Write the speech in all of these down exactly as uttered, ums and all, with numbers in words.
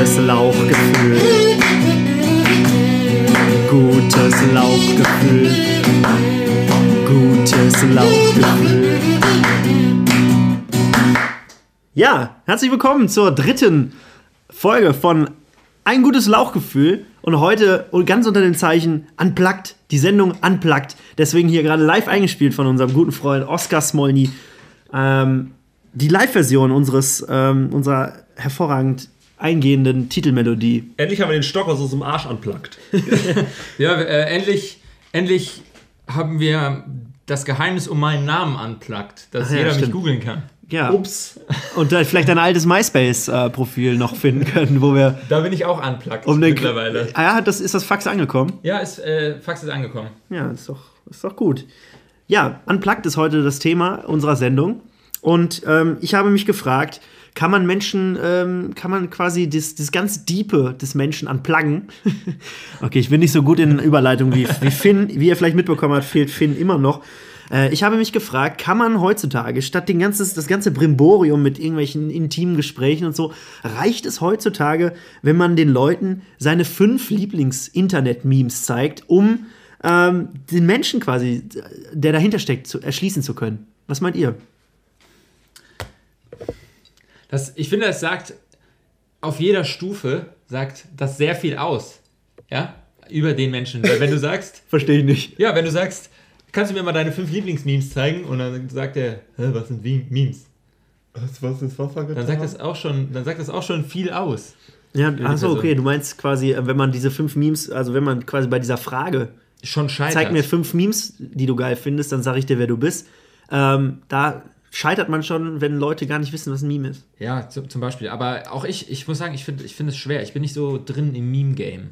Gutes Lauchgefühl. Gutes Lauchgefühl. Gutes Lauchgefühl. Ja, herzlich willkommen zur dritten Folge von Ein gutes Lauchgefühl. Und heute ganz unter dem Zeichen Unplugged, die Sendung Unplugged. Deswegen hier gerade live eingespielt von unserem guten Freund Oskar Smolny. Ähm, die Live-Version unseres, ähm, unserer hervorragend eingehenden Titelmelodie. Endlich haben wir den Stock aus unserem Arsch unplugged. ja, äh, endlich, endlich haben wir das Geheimnis um meinen Namen unplugged, dass Ach, ja, jeder stimmt. mich googeln kann. Ja. Ups. Und dann vielleicht ein altes MySpace-Profil noch finden können, wo wir... Da bin ich auch unplugged um mittlerweile. Ah ja, das, ist das Fax angekommen? Ja, ist, äh, Fax ist angekommen. Ja, ist doch, ist doch gut. Ja, unplugged ist heute das Thema unserer Sendung. Und ähm, ich habe mich gefragt, kann man Menschen, ähm, kann man quasi das, das ganz Diepe des Menschen unpluggen? Okay, ich bin nicht so gut in Überleitung wie, wie Finn. Wie ihr vielleicht mitbekommen habt, fehlt Finn immer noch. Äh, ich habe mich gefragt, kann man heutzutage, statt den ganzes, das ganze Brimborium mit irgendwelchen intimen Gesprächen und so, reicht es heutzutage, wenn man den Leuten seine fünf Lieblings-Internet-Memes zeigt, um ähm, den Menschen quasi, der dahinter steckt, zu, erschließen zu können? Was meint ihr? Das, ich finde, es sagt, auf jeder Stufe sagt das sehr viel aus, ja, über den Menschen. Weil wenn du sagst... Verstehe ich nicht. Ja, wenn du sagst, kannst du mir mal deine fünf Lieblingsmemes zeigen? Und dann sagt er, was sind Memes? Was, was ist Wasser getan? Dann sagt das auch schon, dann sagt das auch schon viel aus. Ja, achso, okay, du meinst quasi, wenn man diese fünf Memes, also wenn man quasi bei dieser Frage schon scheitert. Zeig mir fünf Memes, die du geil findest, dann sag ich dir, wer du bist. Ähm, da... Scheitert man schon, wenn Leute gar nicht wissen, was ein Meme ist? Ja, zum Beispiel. Aber auch ich, ich muss sagen, ich finde ich finde es schwer. Ich bin nicht so drin im Meme-Game.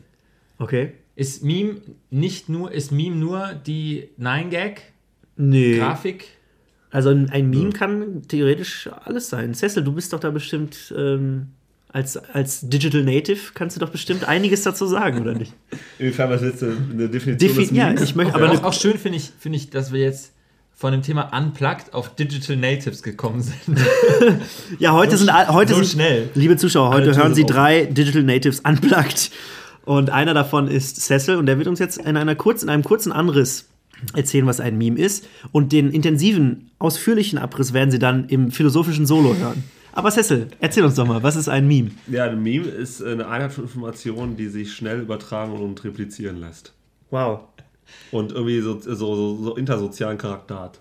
Okay. Ist Meme nicht nur, ist Meme nur die Nine-Gag? Nee. Grafik? Also ein Meme kann theoretisch alles sein. Cecil, du bist doch da bestimmt, ähm, als, als Digital Native kannst du doch bestimmt einiges dazu sagen, oder nicht? Inwiefern, was jetzt eine Definition Defi- des Memes? Ja, ich möchte, aber auch, auch schön finde ich, find ich, dass wir jetzt von dem Thema Unplugged auf Digital Natives gekommen sind. Ja, heute so, sind... heute so sind, schnell. Liebe Zuschauer, heute hören Sie drei Digital Natives Unplugged. Und einer davon ist Cecil. Und der wird uns jetzt in, einer kurz, in einem kurzen Anriss erzählen, was ein Meme ist. Und den intensiven, ausführlichen Abriss werden Sie dann im philosophischen Solo hören. Aber Cecil, erzähl uns doch mal, was ist ein Meme? Ja, ein Meme ist eine Einheit von Informationen, die sich schnell übertragen und replizieren lässt. Wow. Und irgendwie so, so, so, so intersozialen Charakter hat.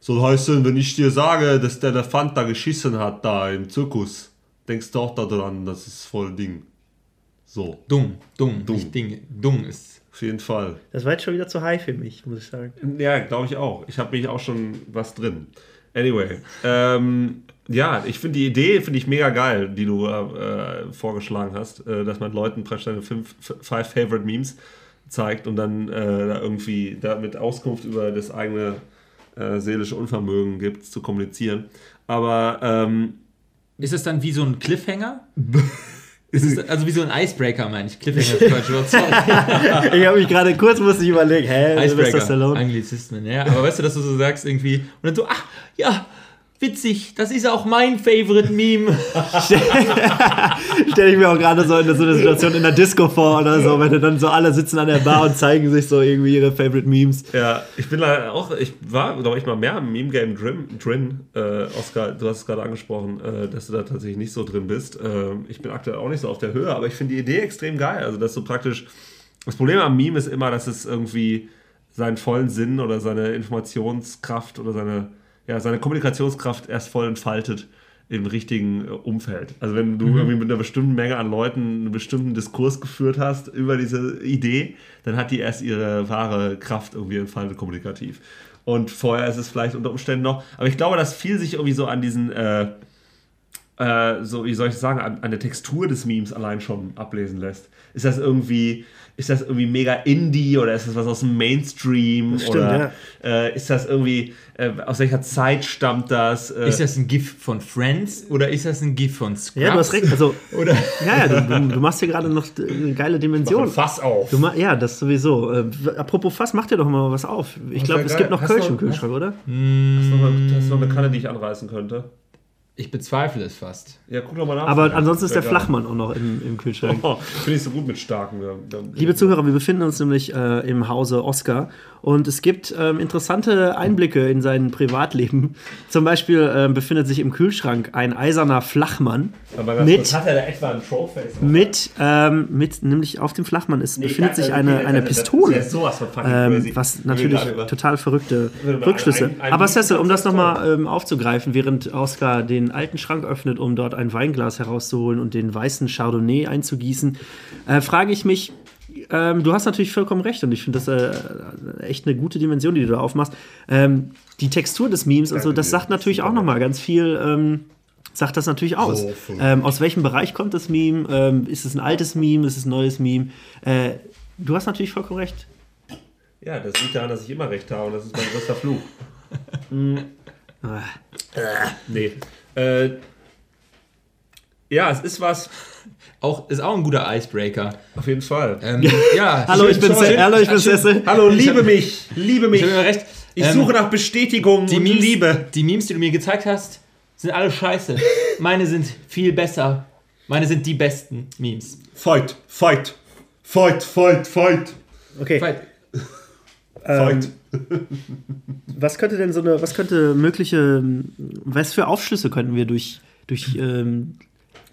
So heißt es, wenn ich dir sage, dass der Elefant da geschissen hat, da im Zirkus, denkst du auch daran, das ist voll Ding. So. Dumm, dumm, dumm. Nicht Ding. Dumm ist. Auf jeden Fall. Das war jetzt schon wieder zu high für mich, muss ich sagen. Ja, glaube ich auch. Ich habe mich auch schon was drin. Anyway. ähm, ja, ich finde die Idee finde ich mega geil, die du äh, vorgeschlagen hast, äh, dass man Leuten praktisch deine fünf, five favorite memes zeigt und dann äh, da irgendwie damit Auskunft über das eigene äh, seelische Unvermögen gibt, zu kommunizieren. Aber ähm, ist es dann wie so ein Cliffhanger? ist es, also wie so ein Icebreaker, meine ich. Cliffhanger ist falsch. Sorry. Ich habe mich gerade kurz musste ich überlegen, hä, Icebreaker, du bist das alone? Anglizismen, ja. Aber weißt du, dass du so sagst irgendwie und dann so, ach, ja, witzig, das ist auch mein Favorite-Meme. Stelle ich mir auch gerade so in so einer Situation in der Disco vor oder so, wenn dann so alle sitzen an der Bar und zeigen sich so irgendwie ihre Favorite-Memes. Ja, ich bin leider auch, ich war, glaube ich, mal mehr im Meme-Game drin, äh, Oskar, du hast es gerade angesprochen, äh, dass du da tatsächlich nicht so drin bist. Äh, ich bin aktuell auch nicht so auf der Höhe, aber ich finde die Idee extrem geil. Also, dass du praktisch, das Problem am Meme ist immer, dass es irgendwie seinen vollen Sinn oder seine Informationskraft oder seine ja, seine Kommunikationskraft erst voll entfaltet im richtigen Umfeld. Also wenn du mhm. irgendwie mit einer bestimmten Menge an Leuten einen bestimmten Diskurs geführt hast über diese Idee, dann hat die erst ihre wahre Kraft irgendwie entfaltet kommunikativ. Und vorher ist es vielleicht unter Umständen noch, aber ich glaube, dass viel sich irgendwie so an diesen, äh, äh, so wie soll ich sagen, an, an der Textur des Memes allein schon ablesen lässt. Ist das irgendwie... Ist das irgendwie mega Indie oder ist das was aus dem Mainstream? Das stimmt, oder ja. äh, ist das irgendwie, äh, aus welcher Zeit stammt das? Äh? Ist das ein GIF von Friends oder ist das ein GIF von Scrubs? Ja, du hast recht. Also, oder? Ja, ja, du, du machst hier gerade noch eine geile Dimension. Ich mach ein Fass auf. Du ma- ja, das sowieso. Äh, apropos Fass, mach dir doch mal was auf. Ich glaube, es geil. gibt noch Kölsch im Kühlschrank, oder? Hast du noch, noch eine Kanne, die ich anreißen könnte? Ich bezweifle es fast. Ja, guck doch mal nach. Aber ansonsten ist der Flachmann auch noch im, im Kühlschrank. Oh, finde ich so gut mit starken. Liebe Zuhörer, wir befinden uns nämlich äh, im Hause Oskar. Und es gibt ähm, interessante Einblicke in sein Privatleben. Zum Beispiel ähm, befindet sich im Kühlschrank ein eiserner Flachmann. Aber mit, kurz, hat er da etwa einen Trollface? Mit, ähm, mit, nämlich auf dem Flachmann ist, nee, befindet sich eine, eine, eine Pistole. Das ist sowas von ähm, was natürlich total verrückte Rückschlüsse. Ein, ein, Aber Cecil, um das nochmal ähm, aufzugreifen, während Oskar den den alten Schrank öffnet, um dort ein Weinglas herauszuholen und den weißen Chardonnay einzugießen, äh, frage ich mich, ähm, du hast natürlich vollkommen recht und ich finde das äh, echt eine gute Dimension, die du da aufmachst. Ähm, die Textur des Memes und so, das sagt natürlich auch nochmal ganz viel, ähm, sagt das natürlich aus. Ähm, aus welchem Bereich kommt das Meme? Ähm, ist es ein altes Meme? Ist es ein neues Meme? Äh, du hast natürlich vollkommen recht. Ja, das liegt daran, dass ich immer recht habe und das ist mein größter Fluch. Nee. Äh, ja, es ist was. Auch, ist auch ein guter Icebreaker. Auf jeden Fall. Ähm, ja. Hallo, ich bin Cecil. Hallo, ich bin Cecil. Hallo, liebe hab, mich. Liebe mich. Ich habe immer recht. Ich ähm, suche nach Bestätigung die und Memes, Liebe. Die Memes, die du mir gezeigt hast, sind alle scheiße. Meine sind viel besser. Meine sind die besten Memes. Fight, fight. Fight, fight, fight. Okay. Fight. Fight. Was könnte denn so eine, was könnte mögliche, was für Aufschlüsse könnten wir durch, durch ähm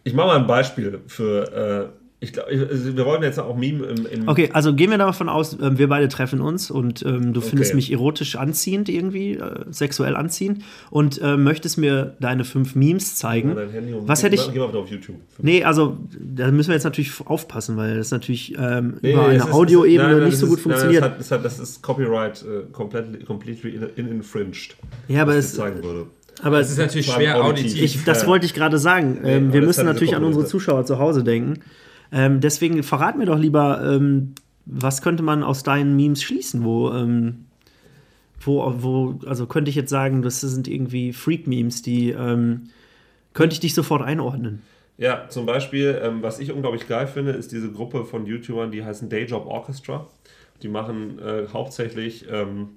ich mache mal ein Beispiel für, äh, ich glaube, wir wollen jetzt auch Meme im, im okay, also gehen wir davon aus, äh, wir beide treffen uns und ähm, du findest okay. mich erotisch anziehend irgendwie, äh, sexuell anziehend und äh, möchtest mir deine fünf Memes zeigen. Ja, was hätte ich? Geh mal auf YouTube. Nee, also da müssen wir jetzt natürlich aufpassen, weil das natürlich ähm, nee, über eine Audioebene nicht nein, so gut ist, funktioniert. Nein, das, hat, das, hat, das ist Copyright äh, komplett, completely in, in infringed. Ja, aber es zeigen würde. Aber es ist natürlich schwer auditiv. Ich, das wollte ich gerade sagen. Nee, ähm, wir müssen natürlich an unsere Zuschauer zu Hause denken. Ähm, deswegen verrat mir doch lieber, ähm, was könnte man aus deinen Memes schließen? Wo, ähm, wo, wo, also könnte ich jetzt sagen, das sind irgendwie Freak-Memes, die ähm, könnte ich dich sofort einordnen. Ja, zum Beispiel, ähm, was ich unglaublich geil finde, ist diese Gruppe von YouTubern, die heißen Dayjob Orchestra. Die machen äh, hauptsächlich, ähm,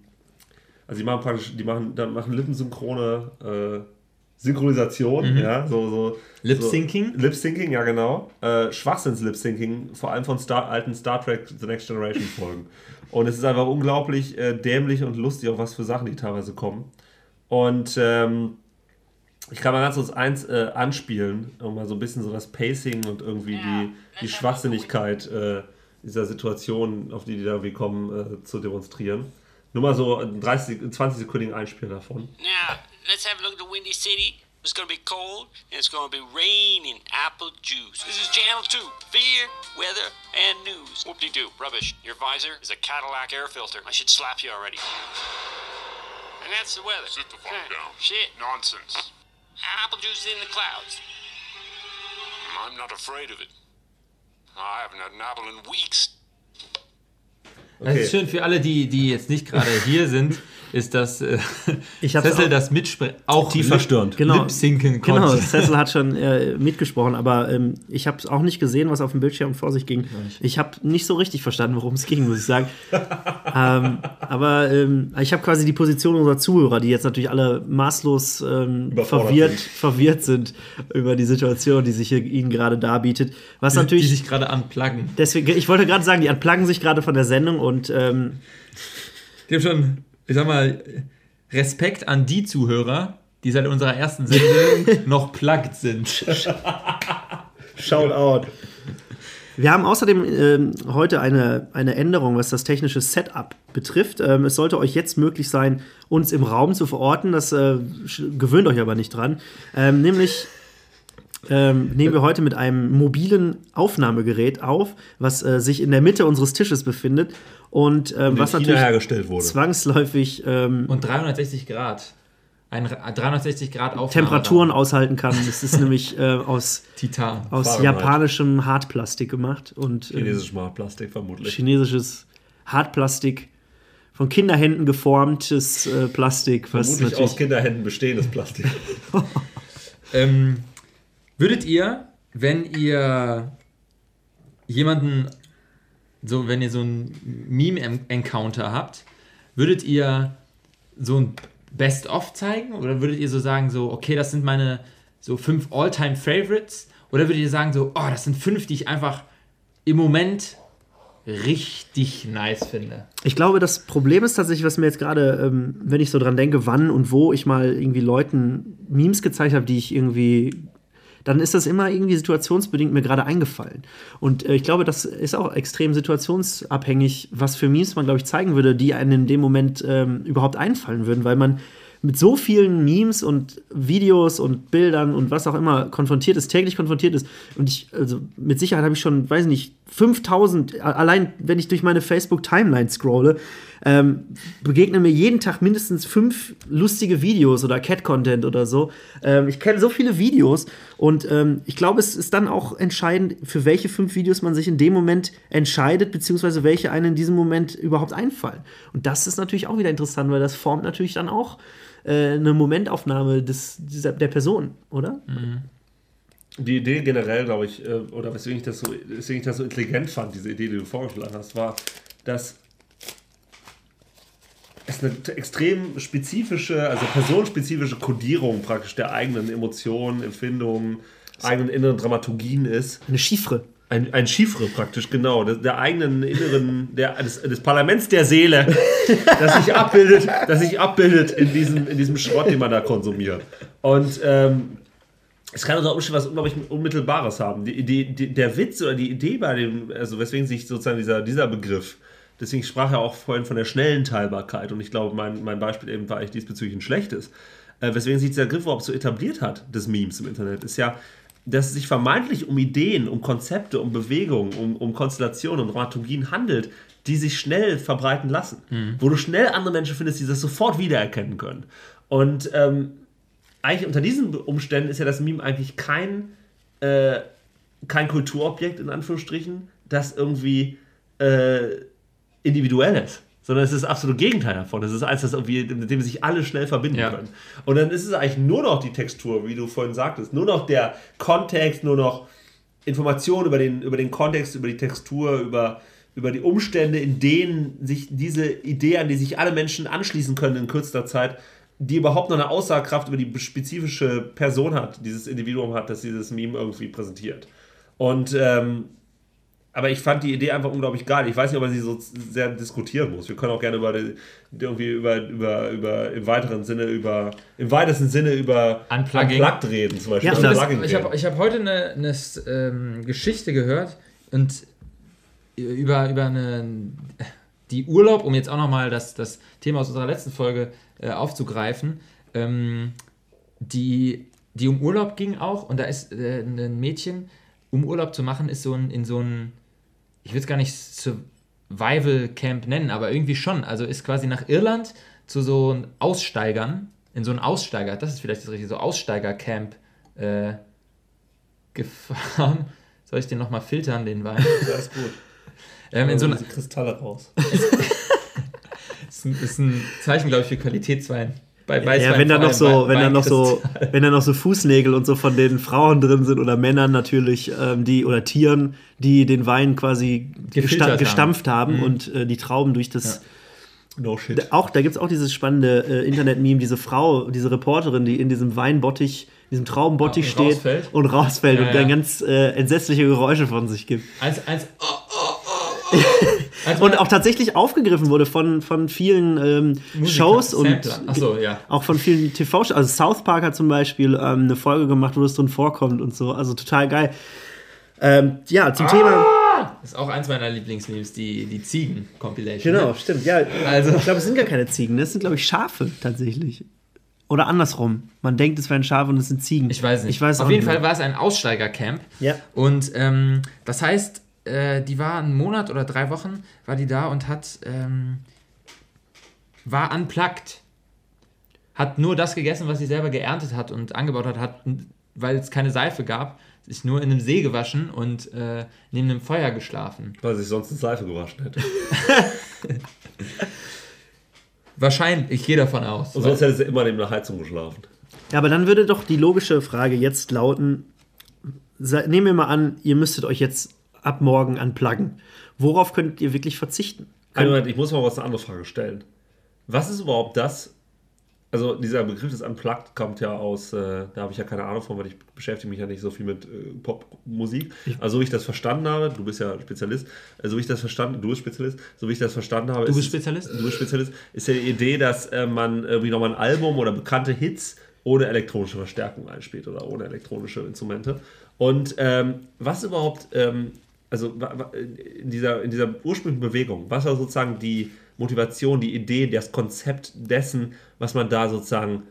also die machen praktisch, die machen, dann machen Lippensynchrone, äh, Synchronisation, mhm. ja, so, so Lip-Syncing? So, Lip-Syncing, ja genau. Äh, Schwachsinns-Lip-Syncing, vor allem von Star, alten Star Trek The Next Generation Folgen. Und es ist einfach unglaublich äh, dämlich und lustig, auf was für Sachen die teilweise kommen. Und ähm, ich kann mal ganz kurz eins äh, anspielen, um mal so ein bisschen so das Pacing und irgendwie ja, die, die Schwachsinnigkeit äh, dieser Situation, auf die die da irgendwie kommen, äh, zu demonstrieren. Nur mal so einen zwanzig-sekündigen Einspiel davon. Ja. Let's have a look at the Windy City. It's going to be cold, and it's going to be rain and apple juice. This is Channel two, fear, weather, and news. Whoop-de-doo, rubbish. Your visor is a Cadillac air filter. I should slap you already. And that's the weather. Sit the fuck huh. down. Shit. Nonsense. Apple juice is in the clouds. I'm not afraid of it. I haven't had an apple in weeks. Okay. Das ist schön für alle, die, die jetzt nicht gerade hier sind, ist, dass äh, Cecil das mitsprechen, auch tief verstörend, genau, lip-sinken konnte. Genau, Cecil hat schon äh, mitgesprochen, aber ähm, ich habe es auch nicht gesehen, was auf dem Bildschirm vor sich ging. Ich habe nicht so richtig verstanden, worum es ging, muss ich sagen. ähm, aber ähm, ich habe quasi die Position unserer Zuhörer, die jetzt natürlich alle maßlos ähm, verwirrt, verwirrt sind über die Situation, die sich hier ihnen gerade darbietet. Was die, natürlich, die sich gerade anplaggen. Deswegen, ich wollte gerade sagen, die anplaggen sich gerade von der Sendung und Und, ähm, ich habe schon, ich sag mal, Respekt an die Zuhörer, die seit unserer ersten Sendung noch plugged sind. Shout out. Wir haben außerdem ähm, heute eine, eine Änderung, was das technische Setup betrifft. Ähm, es sollte euch jetzt möglich sein, uns im Raum zu verorten. Das äh, gewöhnt euch aber nicht dran. Ähm, nämlich Ähm, nehmen wir heute mit einem mobilen Aufnahmegerät auf, was äh, sich in der Mitte unseres Tisches befindet und ähm, was natürlich hergestellt wurde. zwangsläufig ähm, und dreihundertsechzig Grad ein dreihundertsechzig Grad Aufnahme Temperaturen dann aushalten kann. Das ist nämlich äh, aus Titan, aus Fahrenheit. japanischem Hartplastik gemacht und ähm, chinesischem Hartplastik vermutlich. Chinesisches Hartplastik. Von Kinderhänden geformtes äh, Plastik, vermutlich was natürlich aus Kinderhänden bestehendes Plastik. ähm Würdet ihr, wenn ihr jemanden, so wenn ihr so ein Meme-Encounter habt, würdet ihr so ein Best-of zeigen? Oder würdet ihr so sagen, so, okay, das sind meine so fünf All-Time-Favorites? Oder würdet ihr sagen, so, oh, das sind fünf, die ich einfach im Moment richtig nice finde? Ich glaube, das Problem ist tatsächlich, was mir jetzt gerade, ähm, wenn ich so dran denke, wann und wo ich mal irgendwie Leuten Memes gezeigt habe, die ich irgendwie, dann ist das immer irgendwie situationsbedingt mir gerade eingefallen. Und äh, ich glaube, das ist auch extrem situationsabhängig, was für Memes man, glaube ich, zeigen würde, die einem in dem Moment ähm, überhaupt einfallen würden, weil man mit so vielen Memes und Videos und Bildern und was auch immer konfrontiert ist, täglich konfrontiert ist. Und ich, also mit Sicherheit habe ich schon, weiß nicht, fünftausend, allein wenn ich durch meine Facebook-Timeline scrolle, ähm, begegnen mir jeden Tag mindestens fünf lustige Videos oder Cat-Content oder so. Ähm, ich kenne so viele Videos und ähm, ich glaube, es ist dann auch entscheidend, für welche fünf Videos man sich in dem Moment entscheidet, beziehungsweise welche einen in diesem Moment überhaupt einfallen. Und das ist natürlich auch wieder interessant, weil das formt natürlich dann auch eine Momentaufnahme des, dieser, der Person, oder? Die Idee generell, glaube ich, oder weswegen ich, das so, weswegen ich das so intelligent fand, diese Idee, die du vorgeschlagen hast, war, dass es eine extrem spezifische, also personenspezifische Kodierung praktisch der eigenen Emotionen, Empfindungen, eigenen inneren Dramaturgien ist. Eine Chiffre. Ein, ein Chiffre praktisch, genau, der, der eigenen inneren, der, des, des Parlaments der Seele, das sich abbildet, das sich abbildet in diesem, in diesem Schrott, den man da konsumiert. Und ähm, es kann unter Umständen was unglaublich Unmittelbares haben. Die, die, die, der Witz oder die Idee bei dem, also weswegen sich sozusagen dieser, dieser Begriff, deswegen sprach er auch vorhin von der schnellen Teilbarkeit und ich glaube, mein, mein Beispiel eben war eigentlich diesbezüglich ein schlechtes, äh, weswegen sich dieser Begriff überhaupt so etabliert hat, des Memes im Internet, ist ja, dass es sich vermeintlich um Ideen, um Konzepte, um Bewegungen, um, um Konstellationen, um Dramaturgien handelt, die sich schnell verbreiten lassen. Mhm. Wo du schnell andere Menschen findest, die das sofort wiedererkennen können. Und ähm, eigentlich unter diesen Umständen ist ja das Meme eigentlich kein, äh, kein Kulturobjekt, in Anführungsstrichen, das irgendwie äh, individuell ist. Sondern es ist das absolute Gegenteil davon. Es ist eins, das irgendwie, mit dem sich alle schnell verbinden ja. können. Und dann ist es eigentlich nur noch die Textur, wie du vorhin sagtest, nur noch der Kontext, nur noch Informationen über den, über den Kontext, über die Textur, über, über die Umstände, in denen sich diese Idee, an die sich alle Menschen anschließen können in kürzester Zeit, die überhaupt noch eine Aussagekraft über die spezifische Person hat, dieses Individuum hat, das dieses Meme irgendwie präsentiert. Und ähm, aber ich fand die Idee einfach unglaublich geil. Ich weiß nicht, ob man sie so sehr diskutieren muss. Wir können auch gerne über die, irgendwie über, über, über im weiteren Sinne über im weitesten Sinne über Unplugging. Unplugged reden zum Beispiel. Ja, Unplugging. Ich habe ich habe heute eine, eine ähm, Geschichte gehört und über über eine die Urlaub, um jetzt auch nochmal das das Thema aus unserer letzten Folge äh, aufzugreifen, ähm, die die um Urlaub ging auch und da ist äh, ein Mädchen, um Urlaub zu machen, ist so ein in so ein ich will es gar nicht Survival-Camp nennen, aber irgendwie schon. Also ist quasi nach Irland zu so Aussteigern, in so einen Aussteiger, das ist vielleicht das richtige, so Aussteiger-Camp äh, gefahren. Soll ich den nochmal filtern, den Wein? Ja, ist gut. ähm, in so diese Kristalle raus. ist, ein, ist ein Zeichen, glaube ich, für Qualitätswein. Bei Weißwein, ja, wenn da noch so, wenn da noch so, wenn da noch so Fußnägel und so von den Frauen drin sind oder Männern natürlich, ähm, die oder Tieren, die den Wein quasi gesta- gestampft haben, haben mhm. und äh, die Trauben durch das. Ja. No shit. Auch, da gibt es auch dieses spannende äh, Internet-Meme, diese Frau, diese Reporterin, die in diesem Weinbottich, diesem Traubenbottich ja, steht rausfällt. und rausfällt ja, und ja. dann ganz äh, entsetzliche Geräusche von sich gibt. Eins, eins, oh, oh, oh, oh. Und auch tatsächlich aufgegriffen wurde von, von vielen ähm, Musiker, Shows und so, ja. auch von vielen T V-Shows. Also South Park hat zum Beispiel ähm, eine Folge gemacht, wo das drin vorkommt und so. Also total geil. Ähm, ja, zum ah! Thema. Das ist auch eins meiner Lieblingsmemes, die, die Ziegen-Compilation. Genau, ne? Stimmt. Ja, also. Ich glaube, es sind gar keine Ziegen. Das sind, glaube ich, Schafe tatsächlich. Oder andersrum. Man denkt, es wären Schafe und es sind Ziegen. Ich weiß nicht. Ich weiß Auf jeden nicht. Fall war es ein Aussteigercamp. Ja. Und ähm, das heißt, die war einen Monat oder drei Wochen war die da und hat ähm, war unplugged, hat nur das gegessen, was sie selber geerntet hat und angebaut hat, hat weil es keine Seife gab, sich nur in einem See gewaschen und äh, neben einem Feuer geschlafen. Weil sie sonst eine Seife gewaschen hätte. Wahrscheinlich, ich gehe davon aus. Und sonst hätte sie immer neben einer Heizung geschlafen. Ja, aber dann würde doch die logische Frage jetzt lauten, nehmen wir mal an, ihr müsstet euch jetzt ab morgen anpluggen. Worauf könnt ihr wirklich verzichten? Ein Moment, ich muss mal was eine andere Frage stellen. Was ist überhaupt das, Also dieser Begriff des Unplugged kommt ja aus, äh, da habe ich ja keine Ahnung von, weil ich beschäftige mich ja nicht so viel mit äh, Popmusik. Also so wie ich das verstanden habe, du bist ja Spezialist, äh, so wie ich das verstanden, du bist Spezialist, so wie ich das verstanden habe, du bist ist, Spezialist, äh, du bist Spezialist, ist ja die Idee, dass äh, man irgendwie nochmal ein Album oder bekannte Hits ohne elektronische Verstärkung einspielt oder ohne elektronische Instrumente. Und ähm, was überhaupt, ähm, also in dieser, in dieser ursprünglichen Bewegung, was war sozusagen die Motivation, die Idee, das Konzept dessen, was man da sozusagen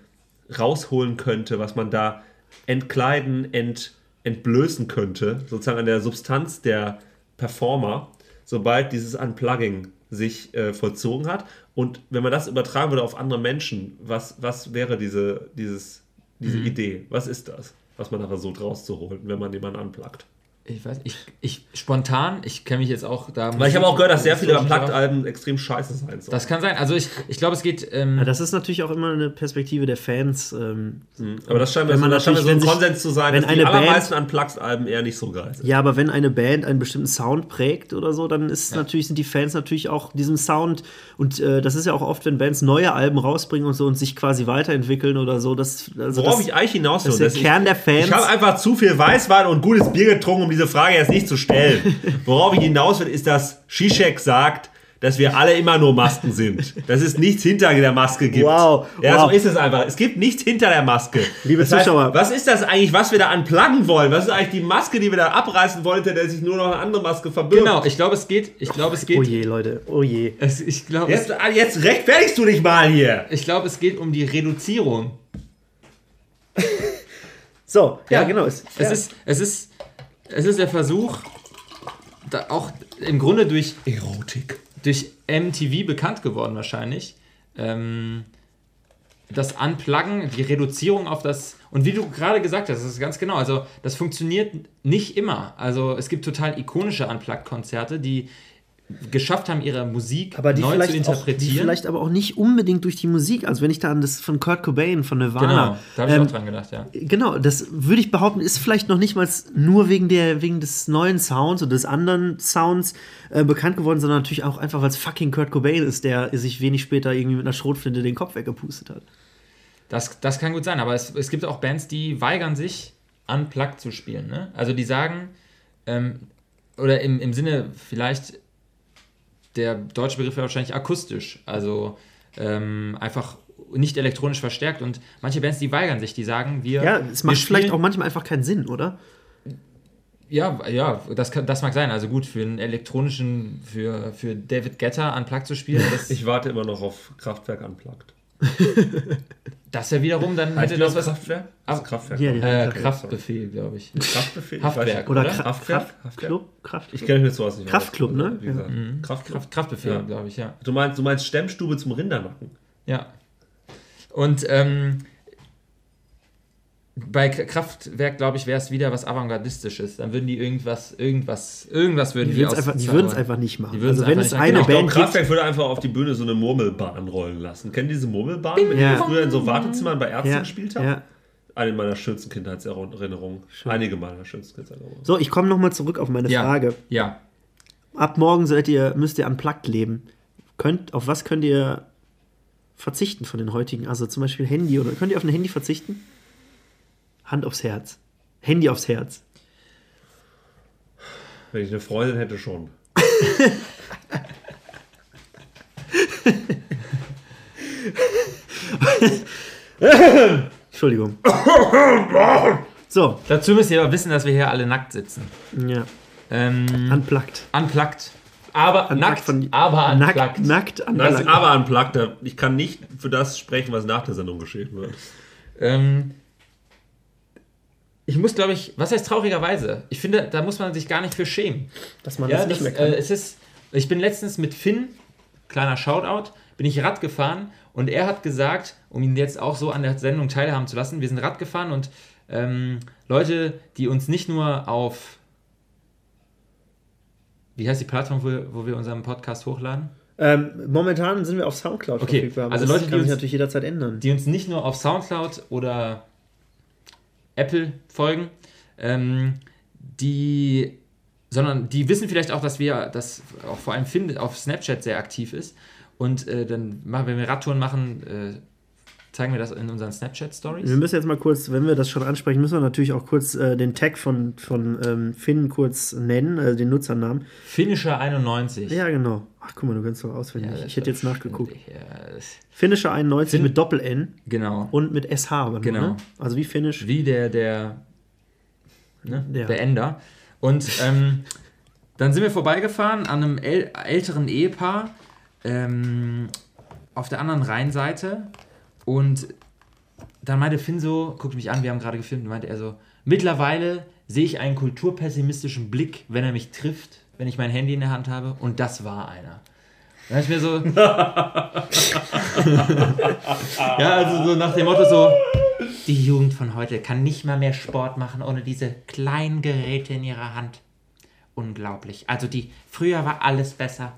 rausholen könnte, was man da entkleiden, ent, entblößen könnte, sozusagen an der Substanz der Performer, sobald dieses Unplugging sich äh, vollzogen hat. Und wenn man das übertragen würde auf andere Menschen, was, was wäre diese, dieses, diese mhm. Idee? Was ist das, was man da versucht rauszuholen, wenn man jemanden unpluggt? Ich weiß nicht, ich, ich spontan, ich kenne mich jetzt auch da... Weil ich habe auch gehört, dass sehr viele Unplugged-Alben extrem scheiße sein sollen. Das kann sein, also ich, ich glaube, es geht... Ähm ja, das ist natürlich auch immer eine Perspektive der Fans. Ähm, aber das scheint mir so, das scheint so ein sich, Konsens zu sein, wenn dass eine die allermeisten Unplugged-Alben eher nicht so geil sind. Ja, aber wenn eine Band einen bestimmten Sound prägt oder so, dann ist ja. natürlich, sind die Fans natürlich auch diesem Sound... Und äh, das ist ja auch oft, wenn Bands neue Alben rausbringen und so und sich quasi weiterentwickeln oder so. Das, also Worauf das, ich eigentlich hinaus will. Das ist der Kern der Fans. Ich habe einfach zu viel Weißwein und gutes Bier getrunken, um diese Frage jetzt nicht zu stellen. Worauf ich hinaus will, ist, dass Žižek sagt, dass wir alle immer nur Masken sind. Dass es nichts hinter der Maske gibt. Wow. Ja, wow. So ist es einfach. Es gibt nichts hinter der Maske. Liebe das Zuschauer. Heißt, was ist das eigentlich, was wir da anpluggen wollen? Was ist eigentlich die Maske, die wir da abreißen wollen, hinter der sich nur noch eine andere Maske verbirgt? Genau, ich glaube, es geht. Ich glaube, es geht. Oh je, Leute. Oh je. Es, ich glaub, jetzt, jetzt rechtfertigst du dich mal hier. Ich glaube, es geht um die Reduzierung. So, ja, ja genau. Es, es, ja. Ist, es, ist, es ist der Versuch, da auch im Grunde durch Erotik. Durch M T V bekannt geworden wahrscheinlich. Ähm, das Unpluggen, die Reduzierung auf das... Und wie du gerade gesagt hast, das ist ganz genau. Also das funktioniert nicht immer. Also es gibt total ikonische Unplugged-Konzerte, die geschafft haben, ihre Musik aber neu zu interpretieren. Auch, die vielleicht aber auch nicht unbedingt durch die Musik. Also wenn ich da an das von Kurt Cobain, von Nirvana... Genau, da habe ich ähm, auch dran gedacht, ja. Genau, das würde ich behaupten, ist vielleicht noch nicht mal nur wegen, der, wegen des neuen Sounds oder des anderen Sounds äh, bekannt geworden, sondern natürlich auch einfach, weil es fucking Kurt Cobain ist, der sich wenig später irgendwie mit einer Schrotflinte den Kopf weggepustet hat. Das, das kann gut sein, aber es, es gibt auch Bands, die weigern sich, unplugged zu spielen. Ne? Also die sagen, ähm, oder im, im Sinne vielleicht... Der deutsche Begriff war wahrscheinlich akustisch, also ähm, einfach nicht elektronisch verstärkt. Und manche Bands, die weigern sich, die sagen, wir. Ja, es macht vielleicht auch manchmal einfach keinen Sinn, oder? Ja, ja, das, kann, das mag sein. Also gut, für einen elektronischen, für, für David Guetta unplugged zu spielen. Das ich warte immer noch auf Kraftwerk unplugged. Das ja wiederum dann hätte das was. Kraftwerk? Das Kraftwerk. Ja, ja, äh, okay, Kraftbefehl, glaube ich. Kraftbefehl? Haftwerk. Oder, oder? Kraftwerk? Kraft, Kraftwerk? Club? Kraftclub? Ich kenne mich sowas nicht mehr. Kraftclub, ne? Wie gesagt. Mhm. Kraftclub. Kraft, Kraftbefehl, ja. glaube ich, ja. Du meinst, du meinst Stemmstube zum Rindernacken? Ja. Und ähm, bei Kraftwerk, glaube ich, wäre es wieder was Avantgardistisches. Dann würden die irgendwas, irgendwas, irgendwas würden die, die aus... Die würden es einfach nicht machen. Die also wenn es eine genau. Band Kraftwerk würde einfach auf die Bühne so eine Murmelbahn rollen lassen. Kennen diese Murmelbahnen, wenn ja. die früher in so Wartezimmern bei Ärzten ja. gespielt haben? Ja. Eine meiner schönsten Kindheitserinnerungen. Schön. Einige meiner schönsten Kindheitserinnerungen. So, ich komme nochmal zurück auf meine ja. Frage. Ja. Ab morgen seid ihr, müsst ihr unplugged leben. Könnt, auf was könnt ihr verzichten von den heutigen? Also zum Beispiel Handy. Oder könnt ihr auf ein Handy verzichten? Hand aufs Herz. Handy aufs Herz. Wenn ich eine Freundin hätte, schon. Entschuldigung. So. Dazu müsst ihr aber wissen, dass wir hier alle nackt sitzen. Ja. Ähm, unplugged. Unplugged. Aber unplugged nackt, von, aber unplugged. Nackt, nackt unplugged. Aber unplugged. Ich kann nicht für das sprechen, was nach der Sendung geschehen wird. Ähm... Ich muss, glaube ich, was heißt traurigerweise? Ich finde, da muss man sich gar nicht für schämen. Dass man ja, das nicht das, mehr kann. Äh, es ist, ich bin letztens mit Finn, kleiner Shoutout, bin ich Rad gefahren und er hat gesagt, um ihn jetzt auch so an der Sendung teilhaben zu lassen, wir sind Rad gefahren und ähm, Leute, die uns nicht nur auf, wie heißt die Plattform, wo, wo wir unseren Podcast hochladen? Ähm, momentan sind wir auf Soundcloud okay. verfügbar. Also das Leute, kann die uns, sich natürlich jederzeit ändern. Die uns nicht nur auf Soundcloud oder Apple-Folgen, ähm, die, sondern die wissen vielleicht auch, dass wir, dass auch vor allem Finn auf Snapchat sehr aktiv ist und äh, dann machen, wenn wir Radtouren machen, äh, Zeigen wir das in unseren Snapchat-Stories? Wir müssen jetzt mal kurz, wenn wir das schon ansprechen, müssen wir natürlich auch kurz äh, den Tag von, von ähm, Finn kurz nennen, also den Nutzernamen. Finisher einundneunzig. Ja, genau. Ach, guck mal, du kannst doch auswendig. Ja, ich hätte jetzt nachgeguckt. Ja, Finisher einundneunzig fin- mit Doppel-N. Genau. Und mit S H. Aber nur, genau. Ne? Also wie Finish. Wie der, der, ne? Ja. Der Ender. Und ähm, dann sind wir vorbeigefahren an einem äl- älteren Ehepaar ähm, auf der anderen Rheinseite. Und dann meinte Finn so, guckt mich an, wir haben gerade gefilmt, und meinte er so, mittlerweile sehe ich einen kulturpessimistischen Blick, wenn er mich trifft, wenn ich mein Handy in der Hand habe. Und das war einer. Dann habe ich mir so... ja, also so nach dem Motto so, die Jugend von heute kann nicht mal mehr Sport machen, ohne diese kleinen Geräte in ihrer Hand. Unglaublich. Also die, früher war alles besser.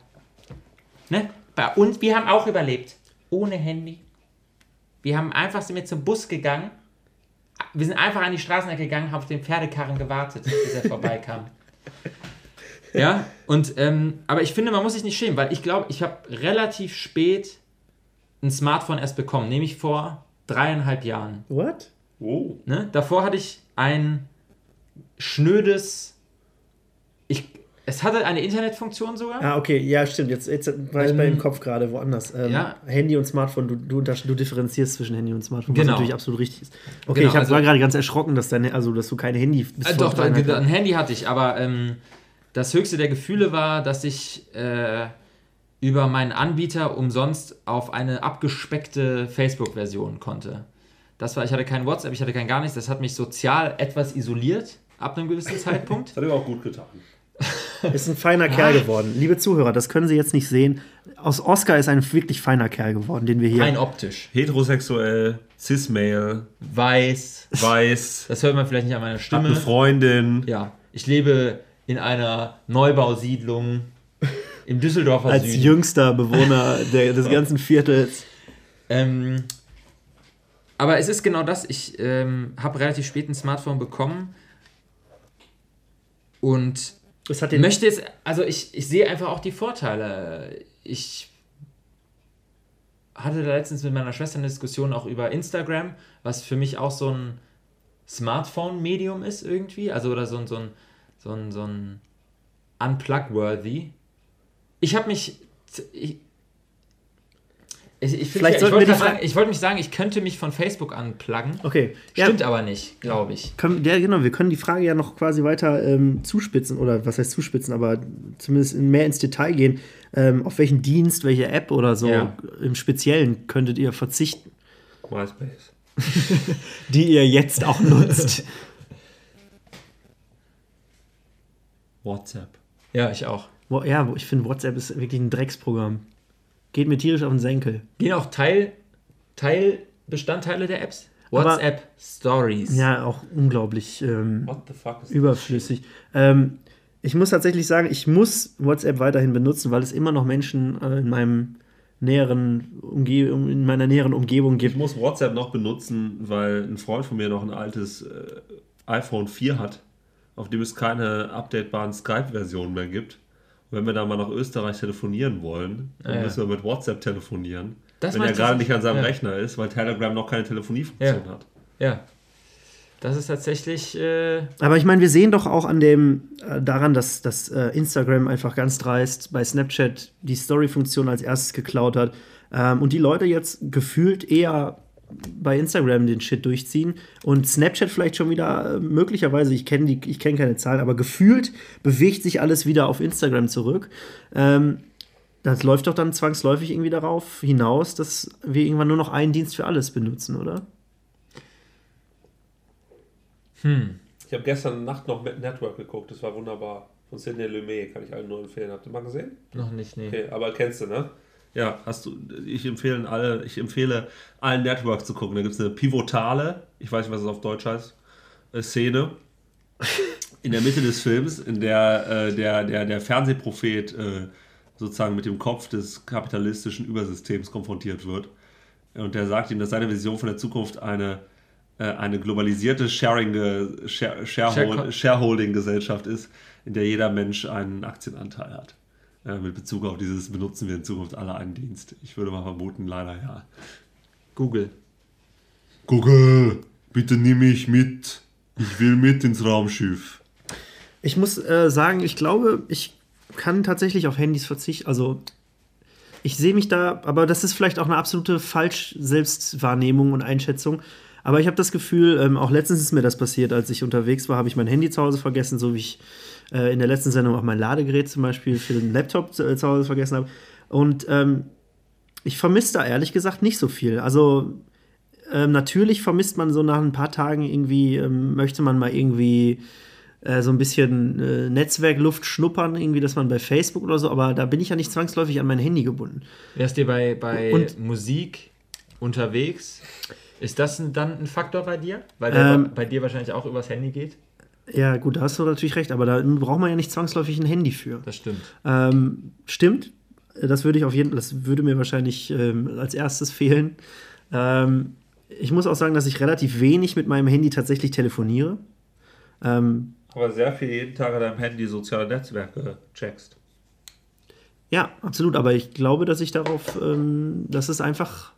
Ne? Bei uns, wir haben auch überlebt. Ohne Handy. Wir haben einfach, sind wir zum Bus gegangen, wir sind einfach an die Straßenecke gegangen, haben auf den Pferdekarren gewartet, bis er vorbeikam. Ja, und, ähm, aber ich finde, man muss sich nicht schämen, weil ich glaube, ich habe relativ spät ein Smartphone erst bekommen, nämlich vor dreieinhalb Jahren. What? Oh. Ne? Davor hatte ich ein schnödes, ich, es hatte eine Internetfunktion sogar. Ah, okay, ja, stimmt. Jetzt, jetzt war ich ähm, bei dem Kopf gerade woanders. Ähm, ja. Handy und Smartphone, du, du, du differenzierst zwischen Handy und Smartphone, genau. Was natürlich absolut richtig ist. Okay, genau, ich hab, also, war gerade ganz erschrocken, dass, dein, also, dass du kein Handy bist. Äh, doch, ein, ein Handy hatte ich, aber ähm, das höchste der Gefühle war, dass ich äh, über meinen Anbieter umsonst auf eine abgespeckte Facebook-Version konnte. Das war, ich hatte kein WhatsApp, ich hatte kein gar nichts. Das hat mich sozial etwas isoliert, ab einem gewissen Zeitpunkt. Das hat aber auch gut getan. Ist ein feiner ja. Kerl geworden. Liebe Zuhörer, das können Sie jetzt nicht sehen. Aus Oskar ist ein wirklich feiner Kerl geworden, den wir hier... Rein optisch. Heterosexuell, Cis-Male. Weiß. Weiß. Das hört man vielleicht nicht an meiner Stimme. Hat eine Freundin. Ja. Ich lebe in einer Neubausiedlung im Düsseldorfer Als Süden. Als jüngster Bewohner der, des ganzen Viertels. Ähm, aber es ist genau das. Ich ähm, habe relativ spät ein Smartphone bekommen und... Es hat den möchte jetzt, also ich, ich sehe einfach auch die Vorteile. Ich hatte da letztens mit meiner Schwester eine Diskussion auch über Instagram, was für mich auch so ein Smartphone-Medium ist irgendwie, also oder so ein, so ein, so ein, so ein Unplug-worthy. Ich habe mich... Ich, ich, ich, Vielleicht ja, ich, wollte sagen, ich wollte mich sagen, ich könnte mich von Facebook anpluggen. Okay. Stimmt ja. Aber nicht, glaube ich. Können, ja, genau. Wir können die Frage ja noch quasi weiter ähm, zuspitzen, oder was heißt zuspitzen, aber zumindest mehr ins Detail gehen. Ähm, auf welchen Dienst, welche App oder so ja. im Speziellen könntet ihr verzichten? MySpace. Die ihr jetzt auch nutzt. WhatsApp. Ja, ich auch. Ja, ich finde, WhatsApp ist wirklich ein Drecksprogramm. Geht mir tierisch auf den Senkel. Gehen auch Teil, Teil Bestandteile der Apps? WhatsApp aber, Stories. Ja, auch unglaublich ähm, What the fuck is überflüssig. Ähm, ich muss tatsächlich sagen, ich muss WhatsApp weiterhin benutzen, weil es immer noch Menschen äh, in meinem näheren Umge- in meiner näheren Umgebung gibt. Ich muss WhatsApp noch benutzen, weil ein Freund von mir noch ein altes äh, iPhone vier hat, auf dem es keine updatebaren Skype-Versionen mehr gibt. Wenn wir da mal nach Österreich telefonieren wollen, dann ah, ja. müssen wir mit WhatsApp telefonieren, das wenn er gerade nicht an seinem ja. Rechner ist, weil Telegram noch keine Telefoniefunktion ja. hat. Ja, das ist tatsächlich... Äh Aber ich meine, wir sehen doch auch an dem, äh, daran, dass, dass äh, Instagram einfach ganz dreist bei Snapchat die Story-Funktion als erstes geklaut hat ähm, und die Leute jetzt gefühlt eher bei Instagram den Shit durchziehen und Snapchat vielleicht schon wieder, möglicherweise, ich kenne die, ich kenne keine Zahlen, aber gefühlt bewegt sich alles wieder auf Instagram zurück. Ähm, das läuft doch dann zwangsläufig irgendwie darauf hinaus, dass wir irgendwann nur noch einen Dienst für alles benutzen, oder? Hm. Ich habe gestern Nacht noch mit Network geguckt, das war wunderbar. Von Sidney Lumet, kann ich allen nur empfehlen. Habt ihr mal gesehen? Noch nicht, nee. Okay, aber kennst du, ne? Ja, hast du, ich empfehle alle, ich empfehle allen Network zu gucken. Da gibt es eine pivotale, ich weiß nicht, was es auf Deutsch heißt, Szene in der Mitte des Films, in der äh, der, der, der Fernsehprophet äh, sozusagen mit dem Kopf des kapitalistischen Übersystems konfrontiert wird. Und der sagt ihm, dass seine Vision von der Zukunft eine, äh, eine globalisierte Sharing, Share, Sharehold, Shareholding-Gesellschaft ist, in der jeder Mensch einen Aktienanteil hat. Mit Bezug auf dieses, benutzen wir in Zukunft alle einen Dienst. Ich würde mal vermuten, leider ja. Google. Google, bitte nimm mich mit. Ich will mit ins Raumschiff. Ich muss äh, sagen, ich glaube, ich kann tatsächlich auf Handys verzichten. Also, ich sehe mich da, aber das ist vielleicht auch eine absolute Falsch-Selbstwahrnehmung und Einschätzung. Aber ich habe das Gefühl, ähm, auch letztens ist mir das passiert, als ich unterwegs war, habe ich mein Handy zu Hause vergessen, so wie ich äh, in der letzten Sendung auch mein Ladegerät zum Beispiel für den Laptop zu, äh, zu Hause vergessen habe. Und ähm, ich vermisse da ehrlich gesagt nicht so viel. Also, ähm, natürlich vermisst man so nach ein paar Tagen irgendwie, ähm, möchte man mal irgendwie äh, so ein bisschen äh, Netzwerkluft schnuppern, irgendwie, dass man bei Facebook oder so, aber da bin ich ja nicht zwangsläufig an mein Handy gebunden. Wärst dir bei, bei und, Musik unterwegs? Ist das dann ein Faktor bei dir? Weil der ähm, bei dir wahrscheinlich auch übers Handy geht? Ja, gut, da hast du natürlich recht, aber da braucht man ja nicht zwangsläufig ein Handy für. Das stimmt. Ähm, stimmt. Das würde ich auf jeden Fall, das würde mir wahrscheinlich ähm, als erstes fehlen. Ähm, ich muss auch sagen, dass ich relativ wenig mit meinem Handy tatsächlich telefoniere. Ähm, aber sehr viel jeden Tag an deinem Handy soziale Netzwerke checkst. Ja, absolut. Aber ich glaube, dass ich darauf, ähm, dass es einfach,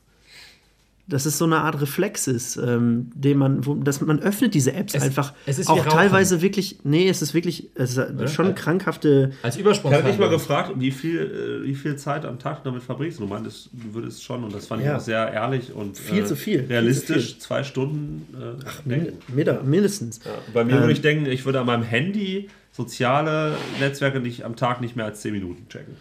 dass es so eine Art Reflex ist, ähm, den man, wo, dass man öffnet diese Apps es, einfach es ist auch teilweise wirklich, nee, es ist wirklich, es ist ja, schon krankhafte. Als Übersprung. Ich habe mich mal gefragt, wie viel, wie viel Zeit am Tag damit verbringst. Du meintest, du würdest schon, und das fand ja. ich auch sehr ehrlich und viel äh, zu viel, realistisch, viel zu viel. zwei Stunden. Äh, Ach, min- mindestens. Ja, bei mir ähm, würde ich denken, ich würde an meinem Handy soziale Netzwerke nicht am Tag nicht mehr als zehn Minuten checken.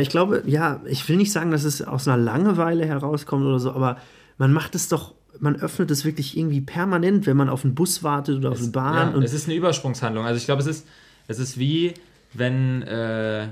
Ich glaube, ja, ich will nicht sagen, dass es aus einer Langeweile herauskommt oder so, aber man macht es doch, man öffnet es wirklich irgendwie permanent, wenn man auf einen Bus wartet oder auf eine Bahn. Ja, und es ist eine Übersprungshandlung. Also ich glaube, es ist, es ist wie, wenn, äh,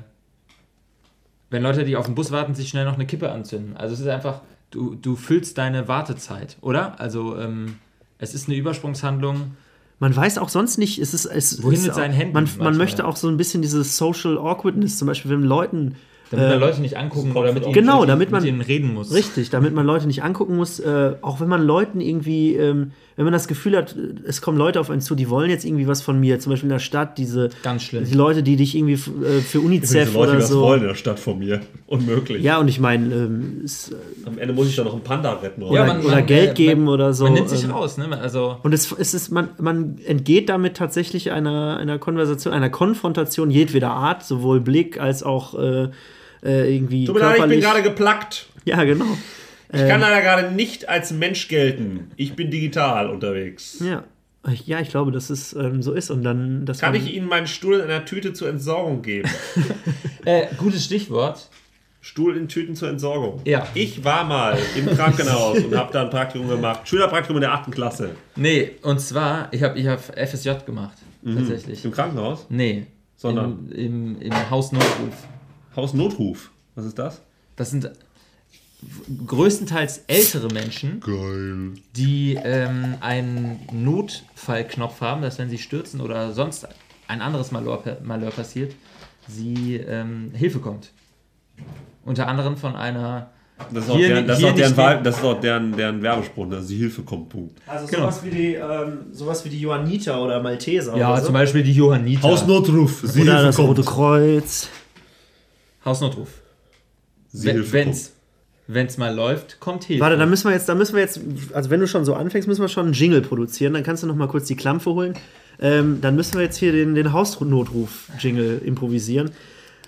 wenn Leute, die auf den Bus warten, sich schnell noch eine Kippe anzünden. Also es ist einfach, du, du füllst deine Wartezeit, oder? Also ähm, es ist eine Übersprungshandlung. Man weiß auch sonst nicht, es ist, es wohin ist mit auch, seinen Händen. Man, man möchte auch so ein bisschen diese Social Awkwardness, zum Beispiel wenn Leuten... Damit man Leute nicht angucken oder mit ihnen, genau, damit man, mit ihnen reden muss. Richtig, damit man Leute nicht angucken muss. Äh, auch wenn man Leuten irgendwie, ähm, wenn man das Gefühl hat, es kommen Leute auf einen zu, die wollen jetzt irgendwie was von mir. Zum Beispiel in der Stadt, diese Ganz schlimm. die Leute, die dich irgendwie äh, für UNICEF Leute, oder die so. Leute, die wollen in der Stadt von mir. Unmöglich. Ja, und ich meine... Ähm, am Ende muss ich da noch einen Panda retten. Oder, ja, man, oder man, Geld man, geben man, oder so. Man nimmt sich ähm, raus. Ne? Also und es, es ist, man, man entgeht damit tatsächlich einer, einer Konversation, einer Konfrontation jedweder Art, sowohl Blick als auch... Äh, irgendwie Tut mir leid, ich bin gerade geplagt. Ja, genau. Ich äh, kann leider gerade nicht als Mensch gelten. Ich bin digital unterwegs. Ja, ja, ich glaube, dass es ähm, so ist. Und dann, dass kann ich Ihnen meinen Stuhl in einer Tüte zur Entsorgung geben? äh, gutes Stichwort. Stuhl in Tüten zur Entsorgung. Ja. Ich war mal im Krankenhaus und habe da ein Praktikum gemacht. Schülerpraktikum in der achten Klasse. Nee, und zwar, ich habe ich hab F S J gemacht. Mhm. Tatsächlich. Im Krankenhaus? Nee. Sondern? Im, im, im Haus Notruf. Hausnotruf. Was ist das? Das sind größtenteils ältere Menschen, Geil. die ähm, einen Notfallknopf haben, dass wenn sie stürzen oder sonst ein anderes Malheur, Malheur passiert, sie ähm, Hilfe kommt. Unter anderem von einer... Das ist auch, hier, deren, das ist auch, deren, Wahl, das ist auch deren, deren Werbespruch, dass die Hilfe kommt, Punkt. Also sowas, genau. wie, die, ähm, sowas wie die Johanniter oder Malteser. Ja, oder so. Zum Beispiel die Johanniter. Hausnotruf. Sie oder Hilfe das kommt. Rote Kreuz. Hausnotruf. Wenn es mal läuft, kommt Hilfe. Warte, da müssen wir jetzt, da müssen wir jetzt, also wenn du schon so anfängst, müssen wir schon einen Jingle produzieren. Dann kannst du noch mal kurz die Klampfe holen. Ähm, dann müssen wir jetzt hier den, den Hausnotruf-Jingle improvisieren.